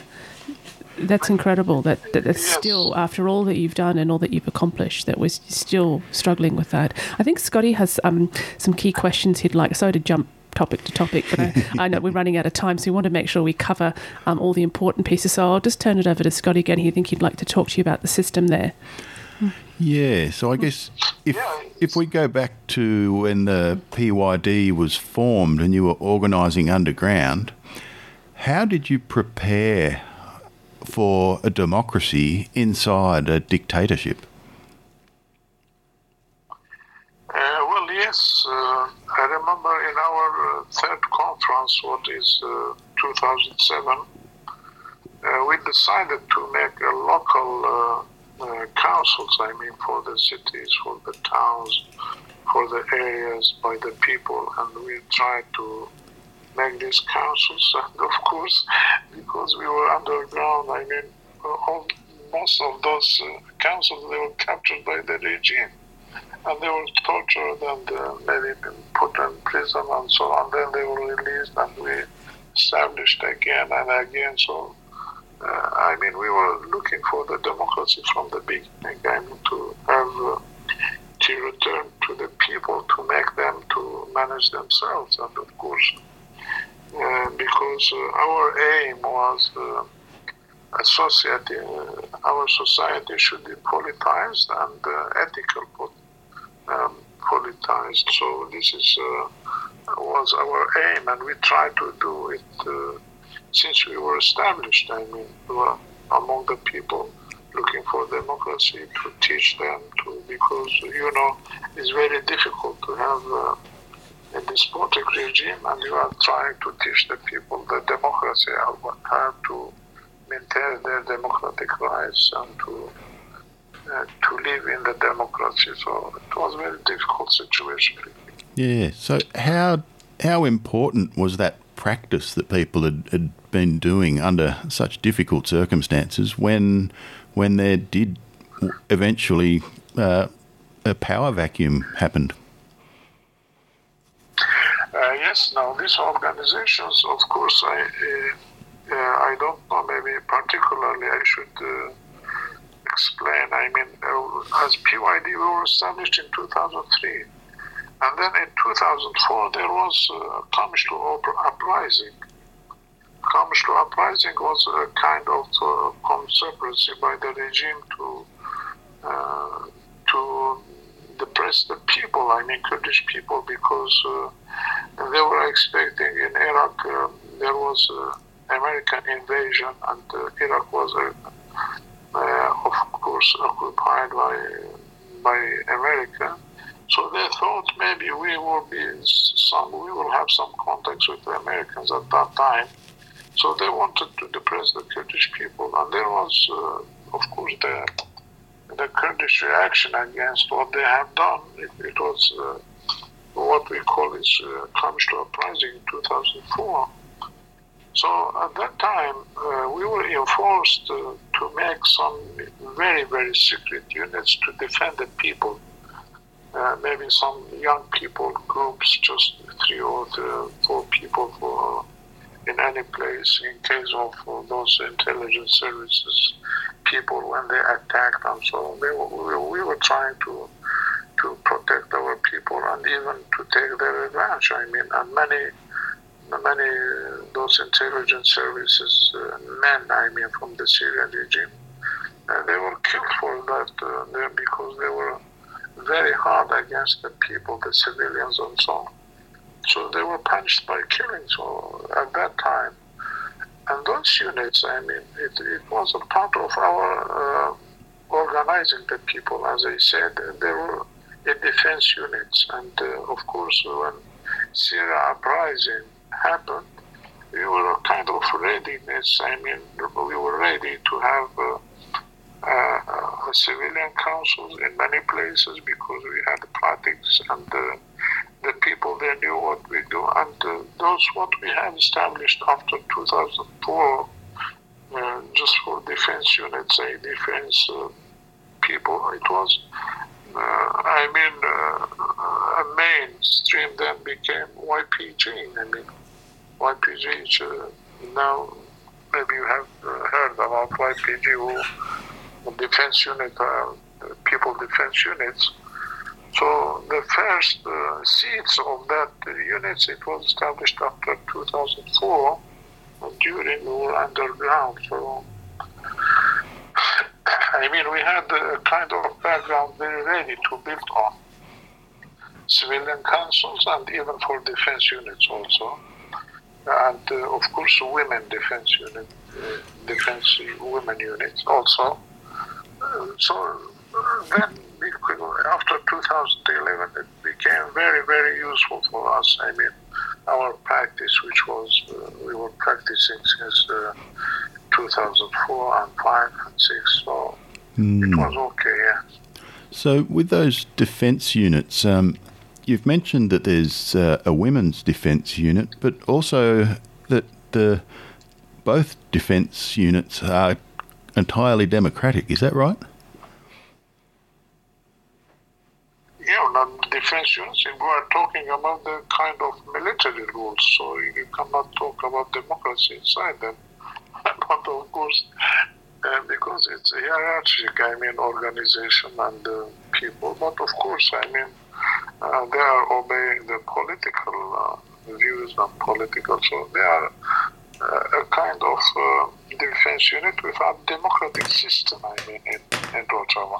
that's incredible. That, that that's yes. Still, after all that you've done and all that you've accomplished, that we're still struggling with that. I think Scotty has um, some key questions he'd like. Sorry to jump topic to topic, but I, I know we're running out of time, so we want to make sure we cover um, all the important pieces. So I'll just turn it over to Scotty again. I think he'd like to talk to you about the system there. Yeah, so I guess if if we go back to when the P Y D was formed and you were organising underground, how did you prepare for a democracy inside a dictatorship? Uh, well, yes, uh, I remember in our uh, third conference, what is uh, two thousand seven, uh, we decided to make a local uh, uh, councils, I mean, for the cities, for the towns, for the areas, by the people, and we tried to make these councils, and of course, because we were underground, I mean, all, most of those uh, councils, they were captured by the regime. And they were tortured and uh, maybe put in prison and so on. Then they were released and we established again and again. So, uh, I mean, we were looking for the democracy from the beginning. I mean, to have uh, to return to the people, to make them to manage themselves. And of course, uh, because uh, our aim was uh, a society, uh, our society should be politicized and uh, ethical politicized. Um, politicized. So this is uh, was our aim, and we tried to do it uh, since we were established. I mean, we were among the people looking for democracy, to teach them to, because, you know, it's very difficult to have uh, a despotic regime, and you are trying to teach the people the democracy, how to maintain their democratic rights and to Uh, to live in the democracy. So it was a very difficult situation. Yeah, so how how important was that practice that people had, had been doing under such difficult circumstances when when there did eventually uh, a power vacuum happened? Uh, yes, now these organizations, of course, I, uh, uh, I don't know, maybe particularly I should uh, explain. I mean, uh, as P Y D, we were established in two thousand three. And then in two thousand four, there was a Qamishli uprising. Qamishli uprising was a kind of uh, conspiracy by the regime to uh, to depress the people, I mean Kurdish people, because uh, they were expecting in Iraq, uh, there was uh, American invasion, and uh, Iraq was, uh, uh, of course, occupied by, by America. So they thought maybe we will be some, we will have some contacts with the Americans at that time. So they wanted to depress the Kurdish people, and there was, uh, of course, the the Kurdish reaction against what they have done. It, it was uh, what we call is uh, Qamishli uprising in two thousand four. So at that time, uh, we were enforced uh, to make some very, very secret units to defend the people. Uh, maybe some young people groups, just three or three, four people for, in any place, in case of those intelligence services people when they attacked and so on. They were, we were trying to to protect our people and even to take their revenge. I mean, and many many those intelligence services uh, men, I mean, from the Syrian regime, uh, they were killed for that uh, because they were very hard against the people, the civilians and so on. So they were punished by killing, so at that time. And those units, I mean, it, it was a part of our uh, organizing the people, as I said. They were in defense units. And uh, of course, when Syria uprising happened, we were kind of readiness. I mean, we were ready to have uh, Uh, uh, civilian councils in many places because we had politics and uh, the people, they knew what we do. And uh, those what we have established after two thousand four, uh, just for defense units, say defense uh, people, it was, uh, I mean, uh, a mainstream then became Y P G. I mean, Y P G is uh, now, maybe you have heard about Y P G, who defense unit, uh, people defense units. So the first uh, seats of that uh, units, it was established after two thousand four, during we were underground. So I mean, we had a kind of background very ready to build on civilian councils and even for defense units also. And uh, of course, women defense unit, uh, defense women units also. So then, after two thousand eleven, it became very, very useful for us. I mean, our practice, which was uh, we were practicing since uh, two thousand four and five and six, so mm. it was okay. Yeah. So, with those defense units, um, you've mentioned that there's uh, a women's defense unit, but also that the both defense units are entirely democratic, is that right? Yeah, well, defense units, we are talking about the kind of military rules, so you cannot talk about democracy inside them. But of course, uh, because it's a hierarchic, I mean, organization and uh, people. But of course, I mean, uh, they are obeying the political uh, views and political, so they are Uh, a kind of uh, defense unit without democratic system, I mean, in, in Rojava.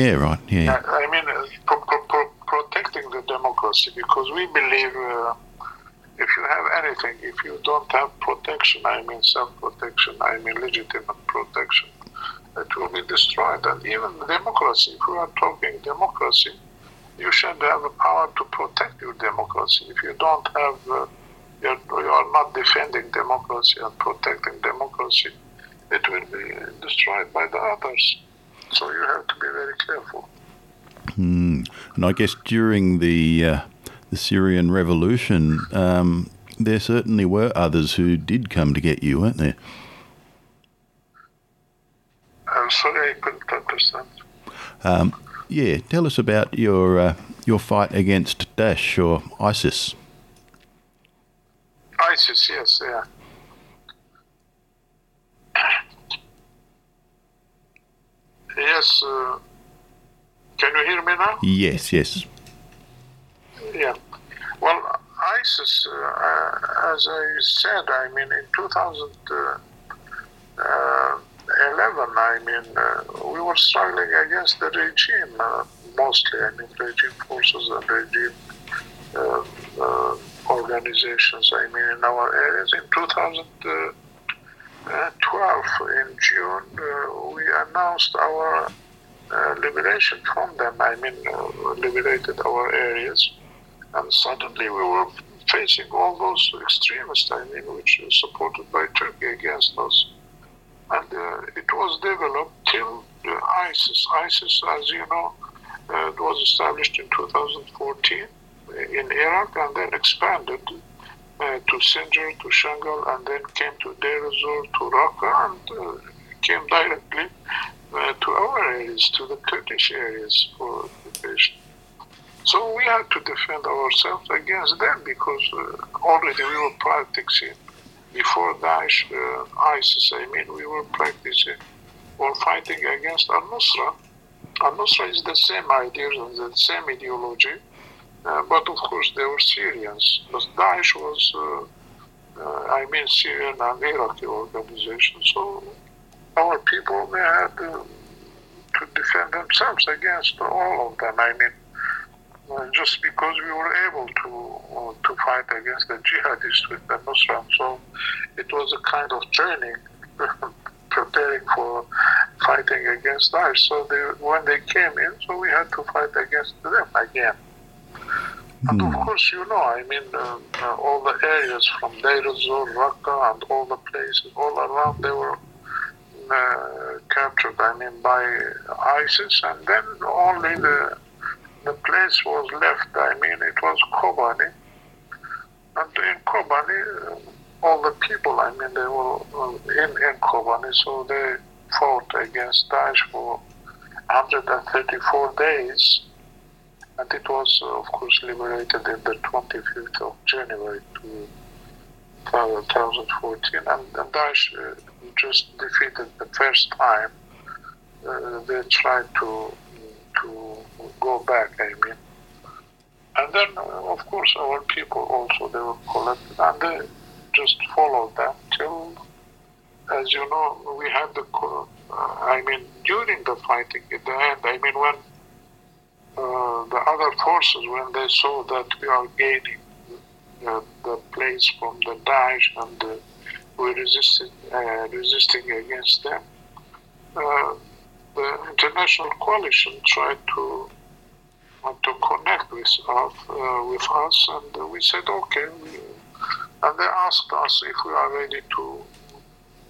Yeah, right, yeah. Uh, I mean, uh, pro- pro- pro- protecting the democracy, because we believe uh, if you have anything, if you don't have protection, I mean self-protection, I mean legitimate protection, it will be destroyed. And even democracy, if we are talking democracy, you should have the power to protect your democracy. If you don't have... Uh, You are not defending democracy and protecting democracy, it will be destroyed by the others. So you have to be very careful. Mm. And I guess during the uh, the Syrian revolution, um, there certainly were others who did come to get you, weren't there? I'm sorry, I couldn't understand. Um, yeah, tell us about your uh, your fight against Daesh or ISIS. ISIS, yes, yeah. Yes. Uh, can you hear me now? Yes, yes. Yeah. Well, ISIS, uh, as I said, I mean, in two thousand eleven, I mean, uh, we were struggling against the regime, uh, mostly, I mean, regime forces and regime uh, uh, organizations, I mean, in our areas. In two thousand twelve, in June, uh, we announced our uh, liberation from them, I mean, uh, liberated our areas. And suddenly we were facing all those extremists, I mean, which were supported by Turkey against us. And uh, it was developed till uh, ISIS. ISIS, as you know, uh, was established in two thousand fourteen in Iraq and then expanded uh, to Sinjar, to Shangal, and then came to Deir ez-Zor, to Raqqa, and uh, came directly uh, to our areas, to the Kurdish areas for occupation. So we had to defend ourselves against them because uh, already we were practicing before Daesh, uh, ISIS, I mean, we were practicing or fighting against al-Nusra. Al-Nusra is the same ideas and the same ideology, uh, but of course they were Syrians. But Daesh was, uh, uh, I mean, Syrian and Iraqi organization. So our people, they had uh, to defend themselves against all of them, I mean. Just because we were able to uh, to fight against the jihadists with the Nusra, so it was a kind of training, preparing for fighting against Daesh. So they, when they came in, so we had to fight against them again. Mm. And of course, you know, I mean, uh, uh, all the areas from Deir ez-Zor, Raqqa, and all the places all around, they were uh, captured, I mean, by ISIS, and then only the The place was left, I mean, it was Kobani. And in Kobani, all the people, I mean, they were in, in Kobani, so they fought against Daesh for one hundred thirty-four days. And it was, of course, liberated in the twenty-fifth of January two thousand fourteen. And Daesh just defeated the first time. Uh, they tried to to go back, I mean. And then, uh, of course, our people also, they were collected, and they just followed them till, as you know, we had the, uh, I mean, during the fighting, at the end, I mean, when uh, the other forces, when they saw that we are gaining uh, the place from the Daesh, and uh, we resisted, uh, resisting against them, uh, the international coalition tried to uh, to connect with us, uh, with us, and we said okay. We, and they asked us if we are ready to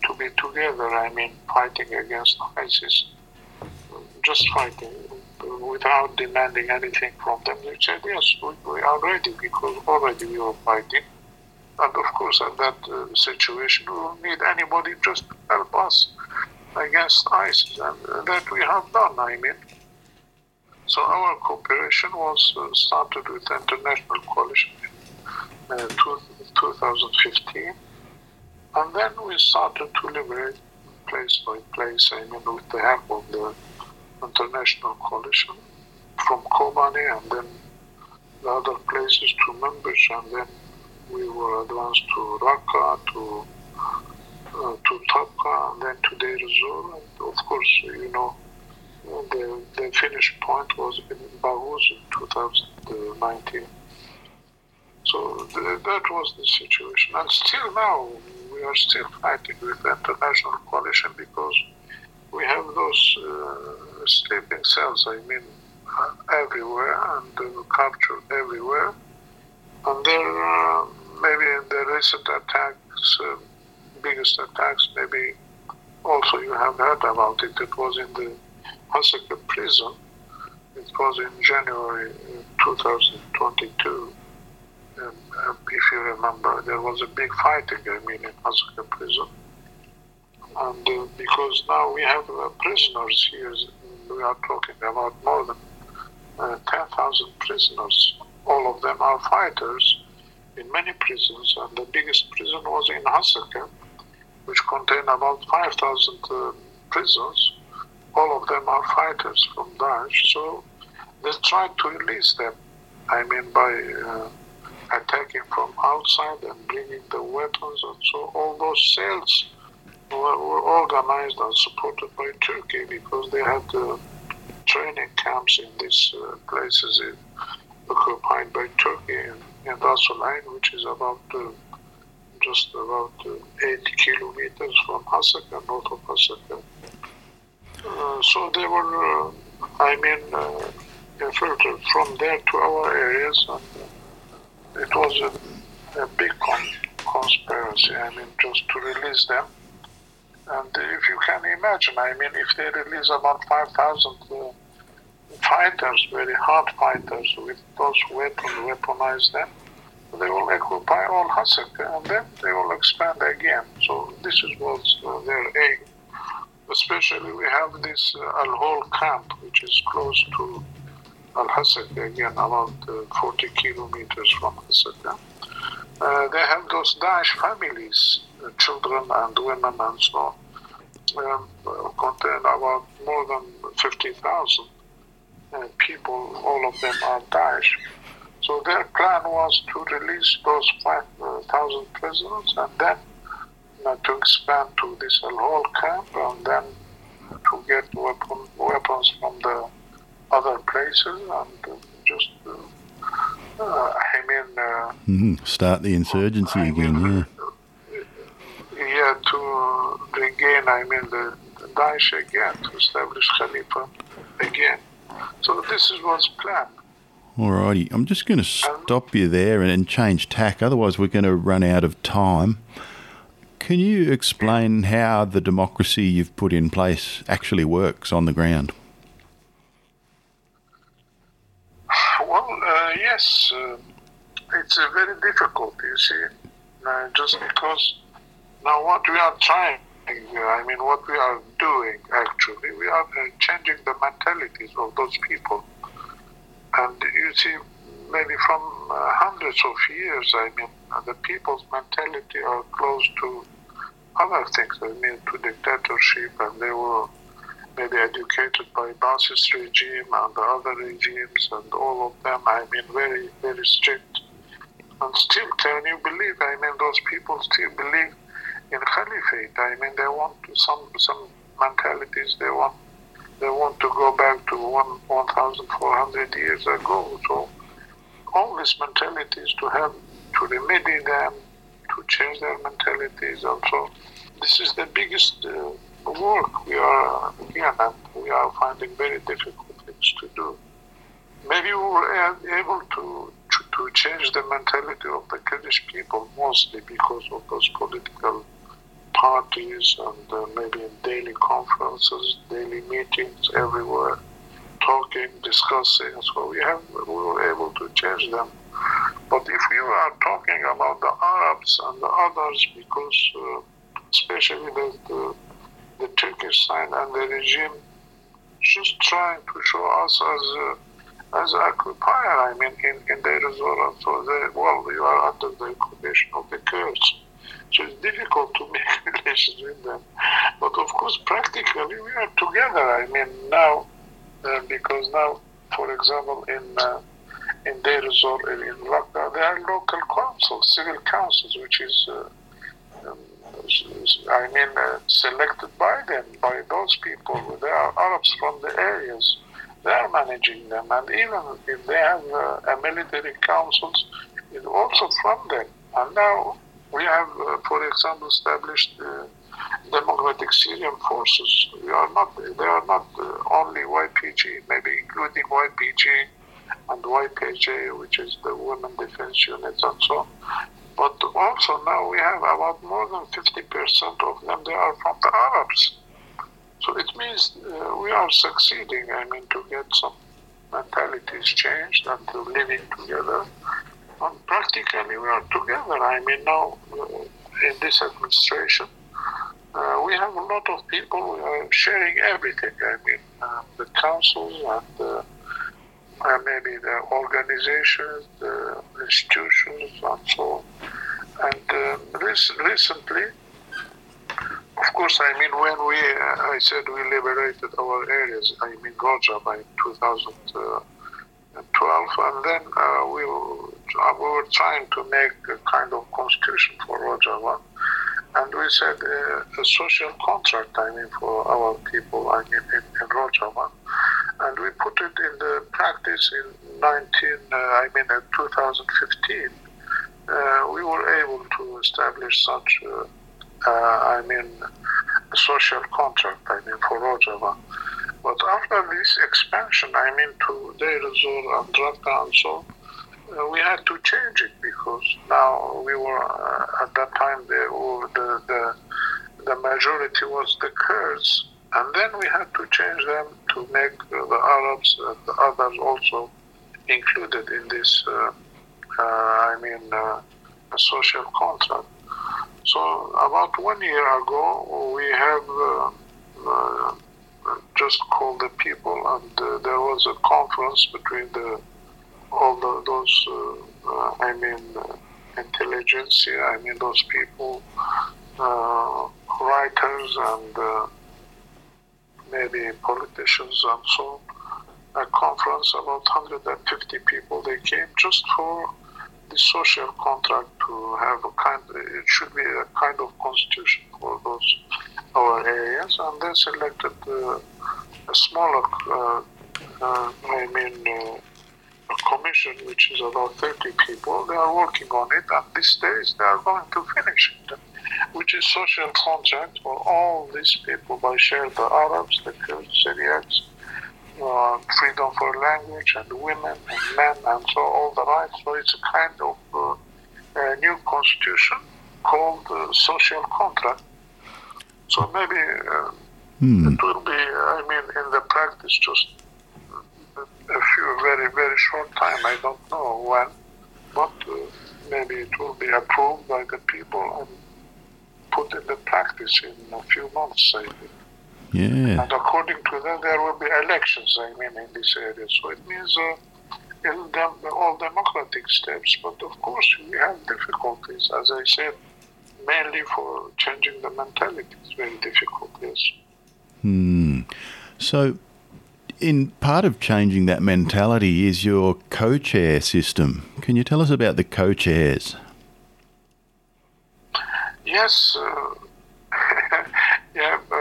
to be together. I mean, fighting against ISIS, just fighting without demanding anything from them. They said yes, we, we are ready because already we were fighting, and of course, at that uh, situation, we don't need anybody just to help us against ISIS, and that we have done, I mean. So our cooperation was uh, started with the International Coalition in uh, two, twenty fifteen, and then we started to liberate place by place, I mean, with the help of the International Coalition, from Kobani and then the other places to members, and then we were advanced to Raqqa, to Uh, to Topka, and then to Deir ez-Zor, and of course, you know, the, the finish point was in Baghouz in two thousand nineteen. So the, that was the situation, and still now we are still fighting with the international coalition because we have those uh, sleeping cells, I mean, uh, everywhere, and uh, captured everywhere, and there uh, maybe in the recent attacks, uh, biggest attacks, maybe also you have heard about it, it was in the Hasakah prison. It was in January two thousand twenty-two. Um, if you remember, there was a big fighting, I mean, in Hasakah prison. And uh, because now we have uh, prisoners here, we are talking about more than uh, ten thousand prisoners. All of them are fighters in many prisons, and the biggest prison was in Hasakah, which contained about five thousand uh, prisons, all of them are fighters from Daesh, so they tried to release them. I mean, by uh, attacking from outside and bringing the weapons, and so all those sales were, were organized and supported by Turkey, because they had uh, training camps in these uh, places in, occupied by Turkey in, in Ras al-Ayn, which is about uh, just about uh, eight kilometers from Hasakah, north of Hasakah. Uh, so they were, uh, I mean, uh, infiltrated from there to our areas, and uh, it was a, a big con- conspiracy, I mean, just to release them. And if you can imagine, I mean, if they release about five thousand uh, fighters, very hard fighters, with those weapons, weaponize them, they will occupy all Hasakah, and then they will expand again. So this is what uh, their aim. Especially we have this uh, Al-Hol camp, which is close to Al-Hasakah, again about uh, forty kilometers from Hasakah. Uh, they have those Daesh families, uh, children and women and so on, um, uh, contain about more than fifty thousand uh, people, all of them are Daesh. So their plan was to release those five thousand prisoners and then uh, to expand to this Al-Hol camp, and then to get weapon, weapons from the other places, and uh, just, uh, uh, I mean... Uh, mm-hmm. Start the insurgency I again, mean, yeah. Yeah, to regain, I mean, the, the Daesh again, to establish Khalifa again. So this is what's planned. Alrighty, I'm just going to stop you there and change tack, otherwise we're going to run out of time. Can you explain how the democracy you've put in place actually works on the ground? Well, uh, yes, uh, it's uh, very difficult, you see, uh, just because now what we are trying, I mean what we are doing actually, we are uh, changing the mentalities of those people. And you see, maybe from uh, hundreds of years, I mean, the people's mentality are close to other things, I mean, to dictatorship, and they were maybe educated by Ba'athist regime and the other regimes, and all of them, I mean, very, very strict. And still, can you believe, I mean, those people still believe in Caliphate. I mean, they want to, some, some mentalities, they want They want to go back to one thousand four hundred years ago. So all these mentalities to have, to remedy them, to change their mentalities. And so this is the biggest uh, work we are, again, and we are finding very difficult things to do. Maybe we were able to, to, to change the mentality of the Kurdish people, mostly because of those political parties and uh, maybe daily conferences, daily meetings everywhere, talking, discussing. So we have we were able to change them. But if you are talking about the Arabs and the others, because uh, especially the, the the Turkish side and the regime, just trying to show us as uh, as occupier. I mean, in in Deir ez-Zor, so they, well, we are under the occupation of the Kurds. So it's difficult to make relations with them. But of course, practically, we are together. I mean, now, uh, because now, for example, in uh, in Deir ez-Zor, in Raqqa, there are local councils, civil councils, which is, uh, um, I mean, uh, selected by them, by those people. They are Arabs from the areas. They are managing them. And even if they have uh, a military councils, it's also from them. And now, we have, uh, for example, established uh, democratic Syrian forces. We are not; they are not uh, only Y P G, maybe including Y P G and Y P J, which is the Women Defense Units and so on. But also now we have about more than fifty percent of them, they are from the Arabs. So it means uh, we are succeeding, I mean, to get some mentalities changed and to living together. And practically we are together. I mean, now uh, in this administration, uh, we have a lot of people uh, sharing everything. I mean, uh, the councils and uh, uh, maybe the organizations, the institutions, and so on. And uh, re- recently, of course, I mean, when we, uh, I said we liberated our areas, I mean, Rojava by two thousand twelve, and then uh, we, uh, we were trying to make a kind of constitution for Rojava, and we said uh, a social contract, I mean, for our people, I mean, in, in Rojava, and we put it in the practice in nineteen, uh, I mean, uh, two thousand fifteen. Uh, we were able to establish such, uh, uh, I mean, a social contract, I mean, for Rojava. But after this expansion, I mean, to Deir ez-Zor and Raqqa and so, uh, we had to change it because now we were, uh, at that time, the, the, the, the majority was the Kurds. And then we had to change them to make uh, the Arabs and the others also included in this uh, Uh, I mean, uh, a social contract. So about one year ago, we have uh, uh, just called the people, and uh, there was a conference between the all the, those, uh, uh, I mean, uh, intelligentsia, I mean, those people, uh, writers and uh, maybe politicians and so on. A conference, about one hundred fifty people, they came just for the social contract to have a kind, it should be a kind of constitution for those our areas, and they selected uh, a smaller, uh, uh, I mean, uh, a commission which is about thirty people. They are working on it, and these days they are going to finish it, which is social contract for all these people by share the Arabs, the Kurds, Syriacs, Uh, freedom for language and women and men and so all the rights. So it's a kind of uh, a new constitution called uh, social contract. So maybe uh, mm. it will be, I mean, in the practice just a few very, very short time, I don't know when, but uh, maybe it will be approved by the people and put in the practice in a few months, I think. Yeah. And according to them, there will be elections, I mean, in this area. So it means uh, in them, all democratic steps. But of course, we have difficulties. As I said, mainly for changing the mentality. It's very difficult, yes. Hmm. So in part of changing that mentality is your co-chair system. Can you tell us about the co-chairs? Yes. Uh, yeah. Uh,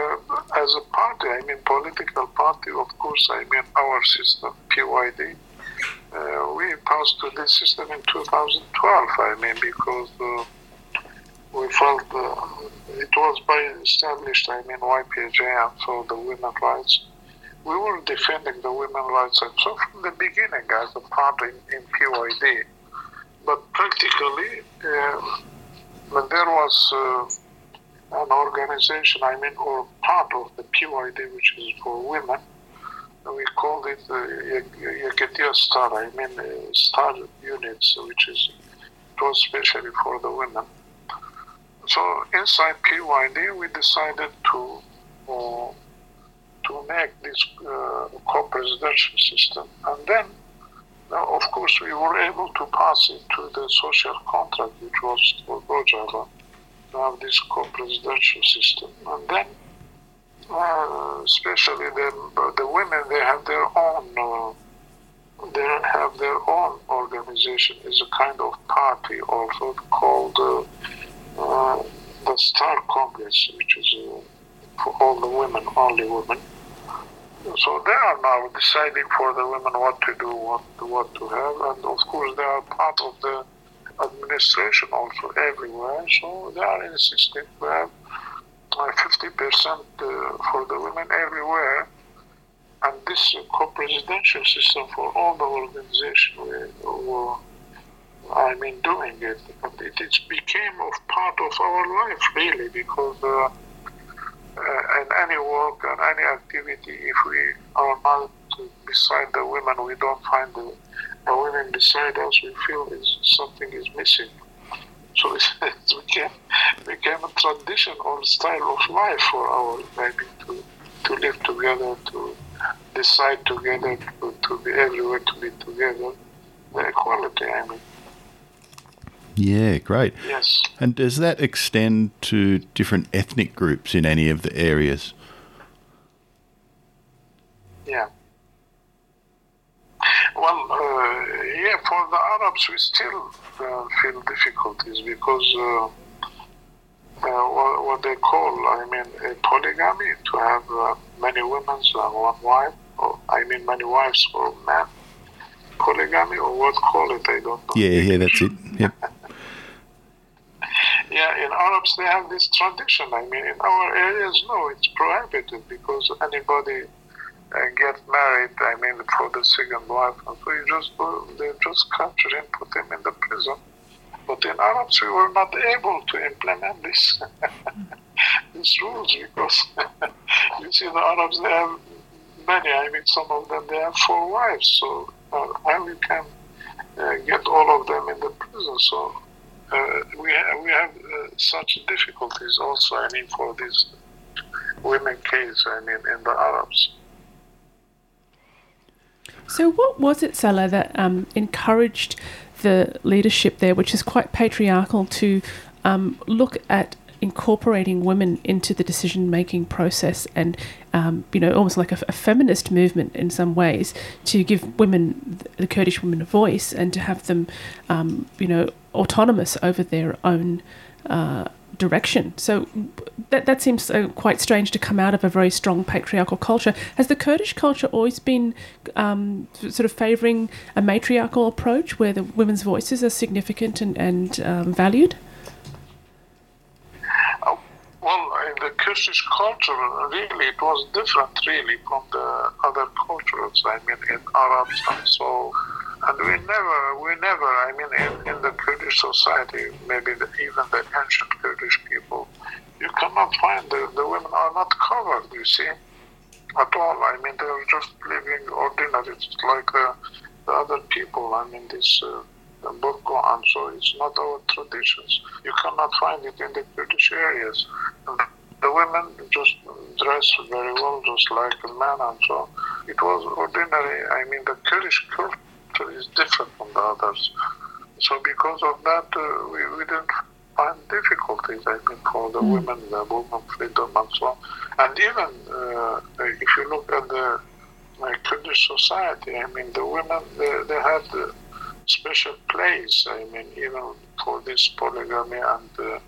As a party, I mean, political party, of course, I mean, our system, P Y D, uh, we passed to this system in two thousand twelve, I mean, because uh, we felt uh, it was by established, I mean, Y P J and so the women's rights. We were defending the women's rights and so from the beginning as a party in, in P Y D. But practically, uh, when there was... Uh, an organization, I mean, or part of the P Y D, which is for women. We called it Yeketia uh, Star, I mean, uh, Star Units, which is it was specially for the women. So inside P Y D, we decided to uh, to make this uh, co-presidential system, and then, uh, of course, we were able to pass it to the social contract, which was for Rojava. Have this co-presidential system, and then, uh, especially the the women, they have their own, uh, they have their own organization. It's a kind of party also called uh, uh, the Star Congress, which is uh, for all the women, only women. So they are now deciding for the women what to do, what what to have, and of course they are part of the administration also everywhere, so they are insisting to have fifty percent for the women everywhere, and this co-presidential system for all the organization were, I mean, doing it, and it, it became of part of our life really, because uh, uh, in any work and any activity, if we are not beside the women, we don't find the The women beside us, we feel is something is missing. So it became, became a tradition or style of life for our maybe to to live together, to decide together, to, to be everywhere, to be together. The equality, I mean. Yeah, great. Yes. And does that extend to different ethnic groups in any of the areas? Yeah. Well, uh, yeah, for the Arabs, we still uh, feel difficulties because uh, uh, what, what they call, I mean, a polygamy, to have uh, many women and one wife, or I mean, many wives or men. Polygamy, or what call it, I don't know. Yeah, yeah, that's it. Yep. Yeah, in Arabs they have this tradition. I mean, in our areas, no, it's prohibited because anybody uh, gets married, I mean, for the second wife, and so you just go, they just capture him, put him in the prison. But in Arabs, we were not able to implement this these rules because you see, the Arabs, they have many. I mean, some of them they have four wives, so. Or how we can uh, get all of them in the prison. So uh, we ha- we have uh, such difficulties also, I mean, for these women case, I mean, in the Arabs. So what was it, Salah, that um, encouraged the leadership there, which is quite patriarchal, to um, look at incorporating women into the decision-making process and, um, you know, almost like a, a feminist movement in some ways, to give women, the Kurdish women, a voice and to have them, um, you know, autonomous over their own uh, direction. So that that seems uh, quite strange to come out of a very strong patriarchal culture. Has the Kurdish culture always been um, sort of favouring a matriarchal approach where the women's voices are significant and, and um, valued? Well, in the Kurdish culture, really, it was different, really, from the other cultures, I mean, in Arabs and so. And we never, we never, I mean, in, in the Kurdish society, maybe the, even the ancient Kurdish people, you cannot find, the, the women are not covered, you see, at all. I mean, they're just living ordinary, it's like the, the other people, I mean, this... Uh, and so it's not our traditions. You cannot find it in the Kurdish areas. The women just dress very well, just like the men, and so it was ordinary. I mean, the Kurdish culture is different from the others. So because of that, uh, we, we didn't find difficulties, I mean, for the mm. women, the women freedom, and so on. And even uh, if you look at the uh, Kurdish society, I mean, the women, they, they had... Uh, special place, I mean, even for this polygamy and uh,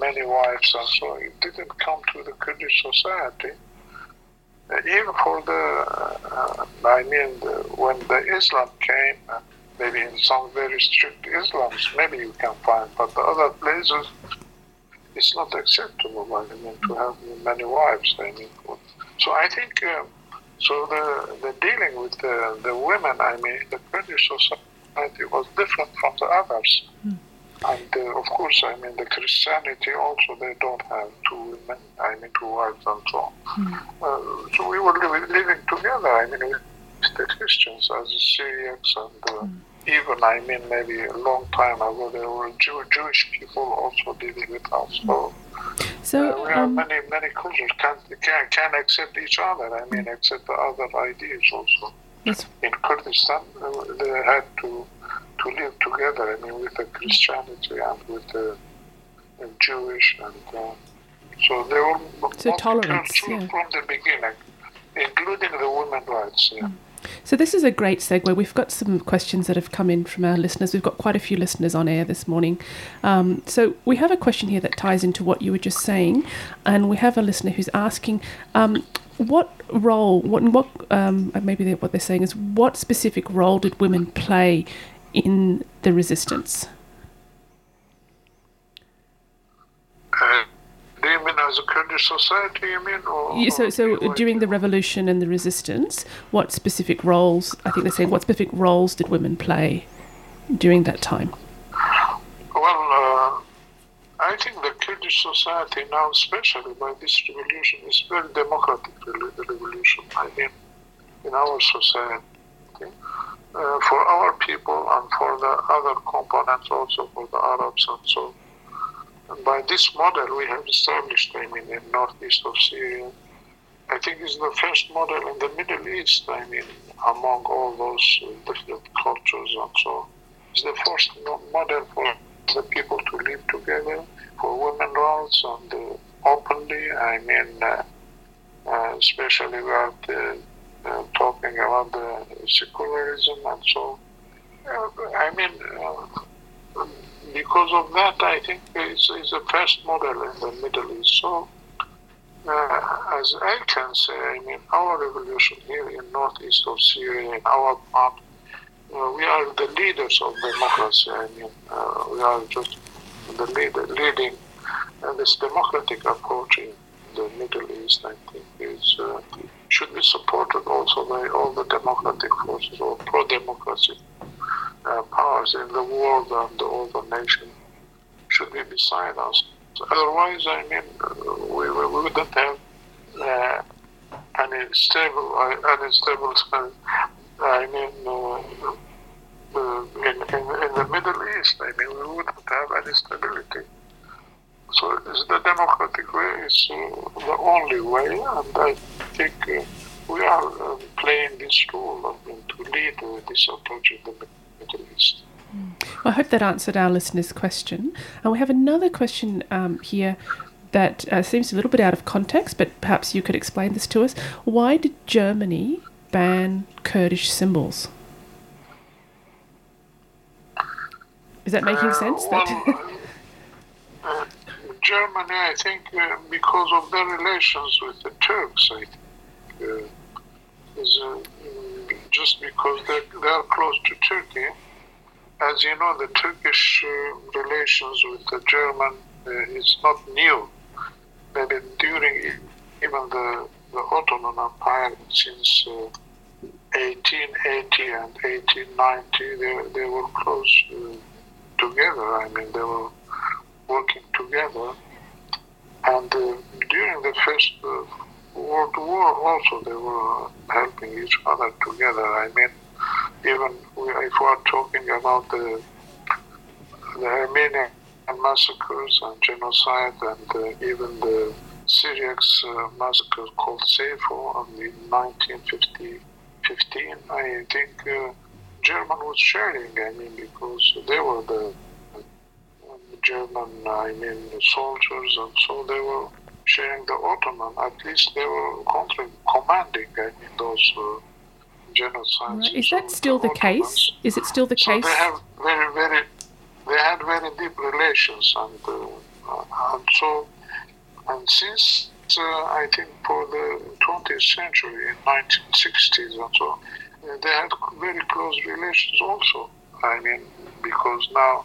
many wives and so, it didn't come to the Kurdish society. Uh, even for the, uh, I mean, the, when the Islam came, uh, maybe in some very strict Islams, maybe you can find, but the other places, it's not acceptable, I mean, to have many wives, I mean. So I think, uh, so the, the dealing with the, the women, I mean, the Kurdish society, it was different from the others. Mm. And uh, of course, I mean, the Christianity also, they don't have two women, I mean, two wives and so on. Mm. Uh, so we were li- living together, I mean, with the Christians as the Syriacs, and uh, mm. even, I mean, maybe a long time ago, there were Jew- Jewish people also living with us. So, so uh, we um, have many, many cultures can, can, can accept each other, I mean, accept the other ideas also. Yes. In Kurdistan, they had to to live together, I mean, with the Christianity and with the, the Jewish, and uh, so they were so tolerant yeah. from the beginning, including the women's rights. Yeah. Mm. So this is a great segue. We've got some questions that have come in from our listeners. We've got quite a few listeners on air this morning. Um, so we have a question here that ties into what you were just saying, and we have a listener who's asking... Um, What role, what, what um, maybe they're, what they're saying is, what specific role did women play in the resistance? Uh, do you mean as a Kurdish society, you mean? Or, yeah, so so or during the revolution and the resistance, what specific roles, I think they're saying, what specific roles did women play during that time? Well, uh, I think the Kurdish society now, especially by this revolution, is very democratic revolution, I mean, in our society, uh, for our people and for the other components also, for the Arabs and so. And by this model we have established, I mean, in northeast of Syria, I think it's the first model in the Middle East, I mean, among all those different cultures and so. It's the first model for the themselves on the openly. I mean, uh, uh, especially about uh, uh, talking about the secularism and so. Uh, I mean, uh, because of that, I think it's, it's a past model in the Middle East. So, uh, as I can say, I mean, our revolution here in northeast of Syria, in our part, uh, we are the leaders of democracy. I mean, uh, we are just the leader, leading and this democratic approach in the Middle East, I think, is uh, should be supported also by all the democratic forces or pro-democracy uh, powers in the world, and all the nations should be beside us. Otherwise, I mean, we, we wouldn't have uh, an unstable, uh, unstable, uh, I mean, uh, uh, in, in, in the Middle East, I mean, we wouldn't have any stability. So it's the democratic way is uh, the only way, and I think uh, we are uh, playing this role, I mean, to lead uh, this approach in the Middle East. Mm. Well, I hope that answered our listener's question. And we have another question um, here that uh, seems a little bit out of context, but perhaps you could explain this to us. Why did Germany ban Kurdish symbols? Is that making uh, sense? Well, that uh, Germany, I think, uh, because of their relations with the Turks, I think, uh, is, uh, just because they're, they're close to Turkey. As you know, the Turkish uh, relations with the German uh, is not new. Maybe during even the, the Ottoman Empire, since uh, eighteen eighty and eighteen ninety, they, they were close uh, together. I mean, they were working together, and uh, during the First uh, World War also they were helping each other together. I mean, even if we are talking about the, the Armenian massacres and genocide, and uh, even the Syriacs uh, massacre called Seyfo in nineteen fifteen, I think uh, German was sharing, I mean, because they were the German, I mean, soldiers, and so they were sharing the Ottoman. At least they were contra- commanding, I mean, those uh, genocides. Right. Is that still the, the case? Is it still the so case? They have very, very, they had very deep relations, and uh, uh, and so, and since uh, I think for the twentieth century, in nineteen sixties and so, uh, they had very close relations also. I mean, because now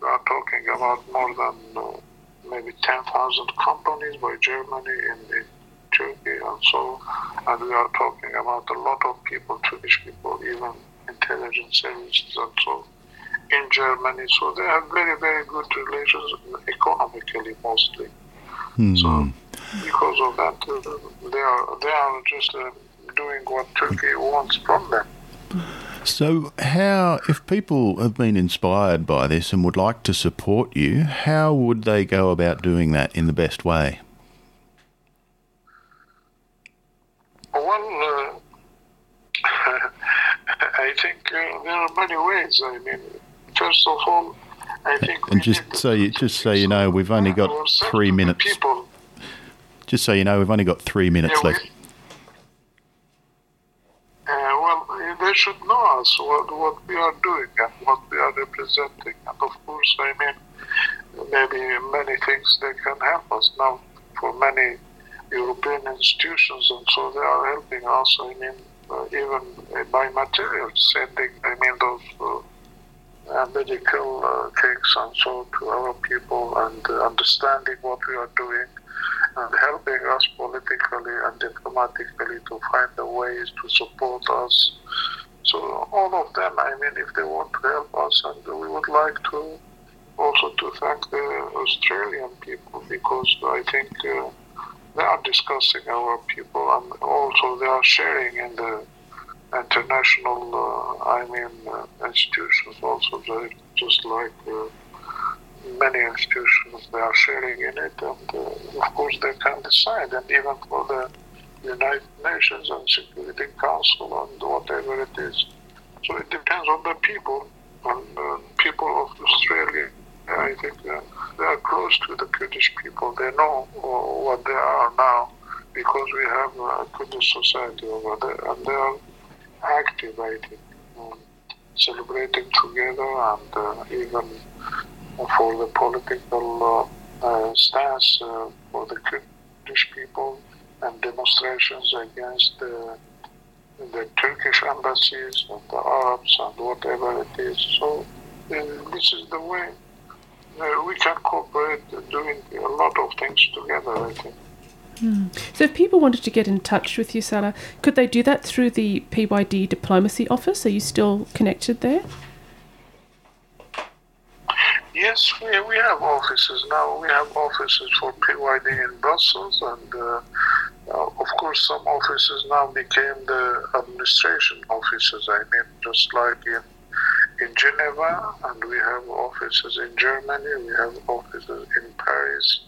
we are talking about more than uh, maybe ten thousand companies by Germany in, in Turkey, and so, and we are talking about a lot of people, Turkish people, even intelligence services, and so, in Germany. So they have very, very good relations economically, mostly. Hmm. So because of that, uh, they are they are just uh, doing what Turkey wants from them. So how, if people have been inspired by this and would like to support you, how would they go about doing that in the best way? Well, uh, I think uh, there are many ways. I mean, first of all, I think... And just so, you, just so you know, we've only got three minutes. People. Just so you know, we've only got three minutes yeah, left. Uh, well, they should know us, what, what we are doing and what we are representing. And of course, I mean, maybe many things they can help us now for many European institutions, and so they are helping us, I mean, uh, even by materials, sending, I mean, those uh, medical uh, things and so to our people, and uh, understanding what we are doing, and helping us politically and diplomatically to find the ways to support us. So all of them, I mean, if they want to help us, and we would like to also to thank the Australian people, because I think uh, they are discussing our people, and also they are sharing in the international, uh, I mean, uh, institutions also, just like uh, many institutions, they are sharing in it, and uh, of course they can decide, and even for the United Nations and Security Council and whatever it is. So it depends on the people, and uh, people of Australia, I think uh, they are close to the Kurdish people, they know what they are now, because we have a Kurdish society over there, and they are active, I think, um, celebrating together, and uh, even for the political uh, uh, stance uh, for the Kurdish people, and demonstrations against the, the Turkish embassies and the Arabs and whatever it is. So uh, this is the way uh, we can cooperate, uh, doing a lot of things together, I think. Mm. So if people wanted to get in touch with you, Salah, could they do that through the P Y D diplomacy office? Are you still connected there? Yes, we we have offices now. We have offices for P Y D in Brussels, and uh, uh, of course some offices now became the administration offices. I mean, just like in in Geneva, and we have offices in Germany, we have offices in Paris,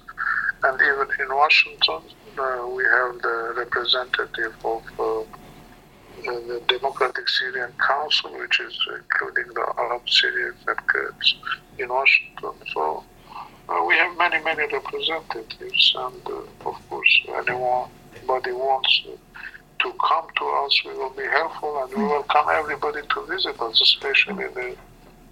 and even in Washington, uh, we have the representative of uh, the Democratic Syrian Council, which is including the Arab Syrians and Kurds in Washington. So uh, we have many, many representatives, and uh, of course, anyone, anybody wants to come to us, we will be helpful, and we welcome everybody to visit us, especially the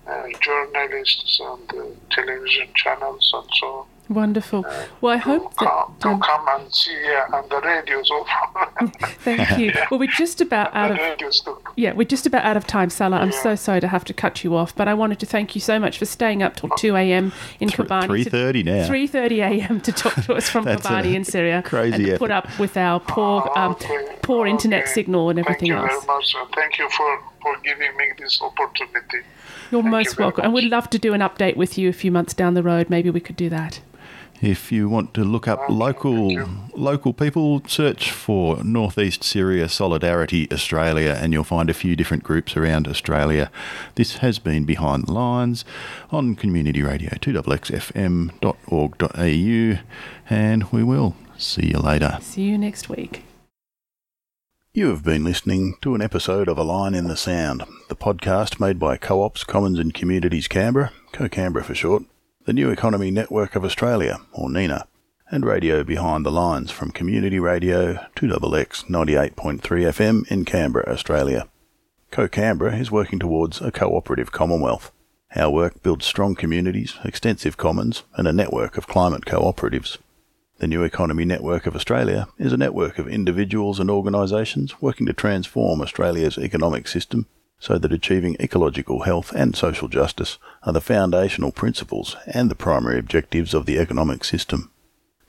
uh, journalists and the television channels and so on. Wonderful. Well, I hope that... Um, to come and see yeah, and the radio's off. Thank you. Well, we're just about out of... Yeah, we're just about out of time, Salah. I'm yeah. so sorry to have to cut you off, but I wanted to thank you so much for staying up till two a.m. in Th- Kobani. three thirty now. three thirty a.m. to talk to us from Kobani in Syria. Crazy and to put up with our poor oh, okay. um, poor okay. internet signal and everything else. Thank you else. very much. Thank you for, for giving me this opportunity. You're thank most you welcome. Much. And we'd love to do an update with you a few months down the road. Maybe we could do that. If you want to look up local local people, search for North East Syria Solidarity Australia, and you'll find a few different groups around Australia. This has been Behind the Lines on Community Radio two x x f m dot org dot a u, and we will see you later. See you next week. You have been listening to an episode of A Line in the Sound, the podcast made by Co-ops, Commons and Communities Canberra, Co-Canberra for short, the New Economy Network of Australia, or NENA, and Radio Behind the Lines from Community Radio two X X ninety-eight point three F M in Canberra, Australia. Co-Canberra is working towards a cooperative Commonwealth. Our work builds strong communities, extensive commons, and a network of climate cooperatives. The New Economy Network of Australia is a network of individuals and organisations working to transform Australia's economic system so that achieving ecological health and social justice are the foundational principles and the primary objectives of the economic system.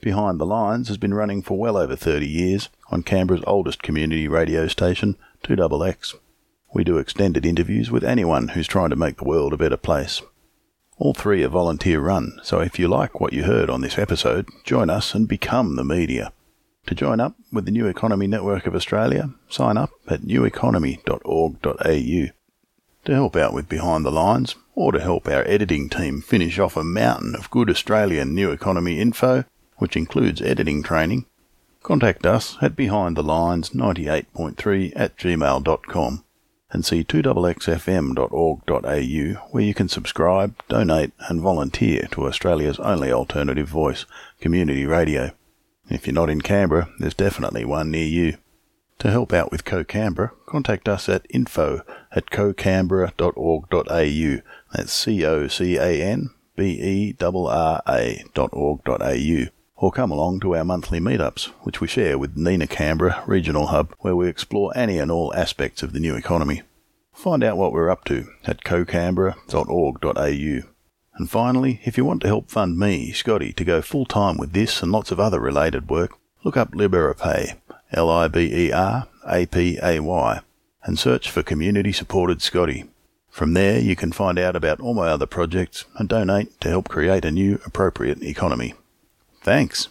Behind the Lines has been running for well over thirty years on Canberra's oldest community radio station, two X X. We do extended interviews with anyone who's trying to make the world a better place. All three are volunteer-run, so if you like what you heard on this episode, join us and become the media. To join up with the New Economy Network of Australia, sign up at new economy dot org dot a u. To help out with Behind the Lines, or to help our editing team finish off a mountain of good Australian New Economy info, which includes editing training, contact us at behind the lines ninety-eight point three at gmail dot com and see two x x f m dot org dot a u, where you can subscribe, donate and volunteer to Australia's only alternative voice, Community Radio. If you're not in Canberra, there's definitely one near you. To help out with Co-Canberra, contact us at info at co canberra dot org dot a u. That's C O C A N B E R R A dot org dot a u. Or come along to our monthly meetups, which we share with NENA Canberra Regional Hub, where we explore any and all aspects of the new economy. Find out what we're up to at co canberra dot org dot a u. And finally, if you want to help fund me, Scotty, to go full-time with this and lots of other related work, look up Liberapay, L I B E R A P A Y, and search for Community Supported Scotty. From there, you can find out about all my other projects and donate to help create a new, appropriate economy. Thanks.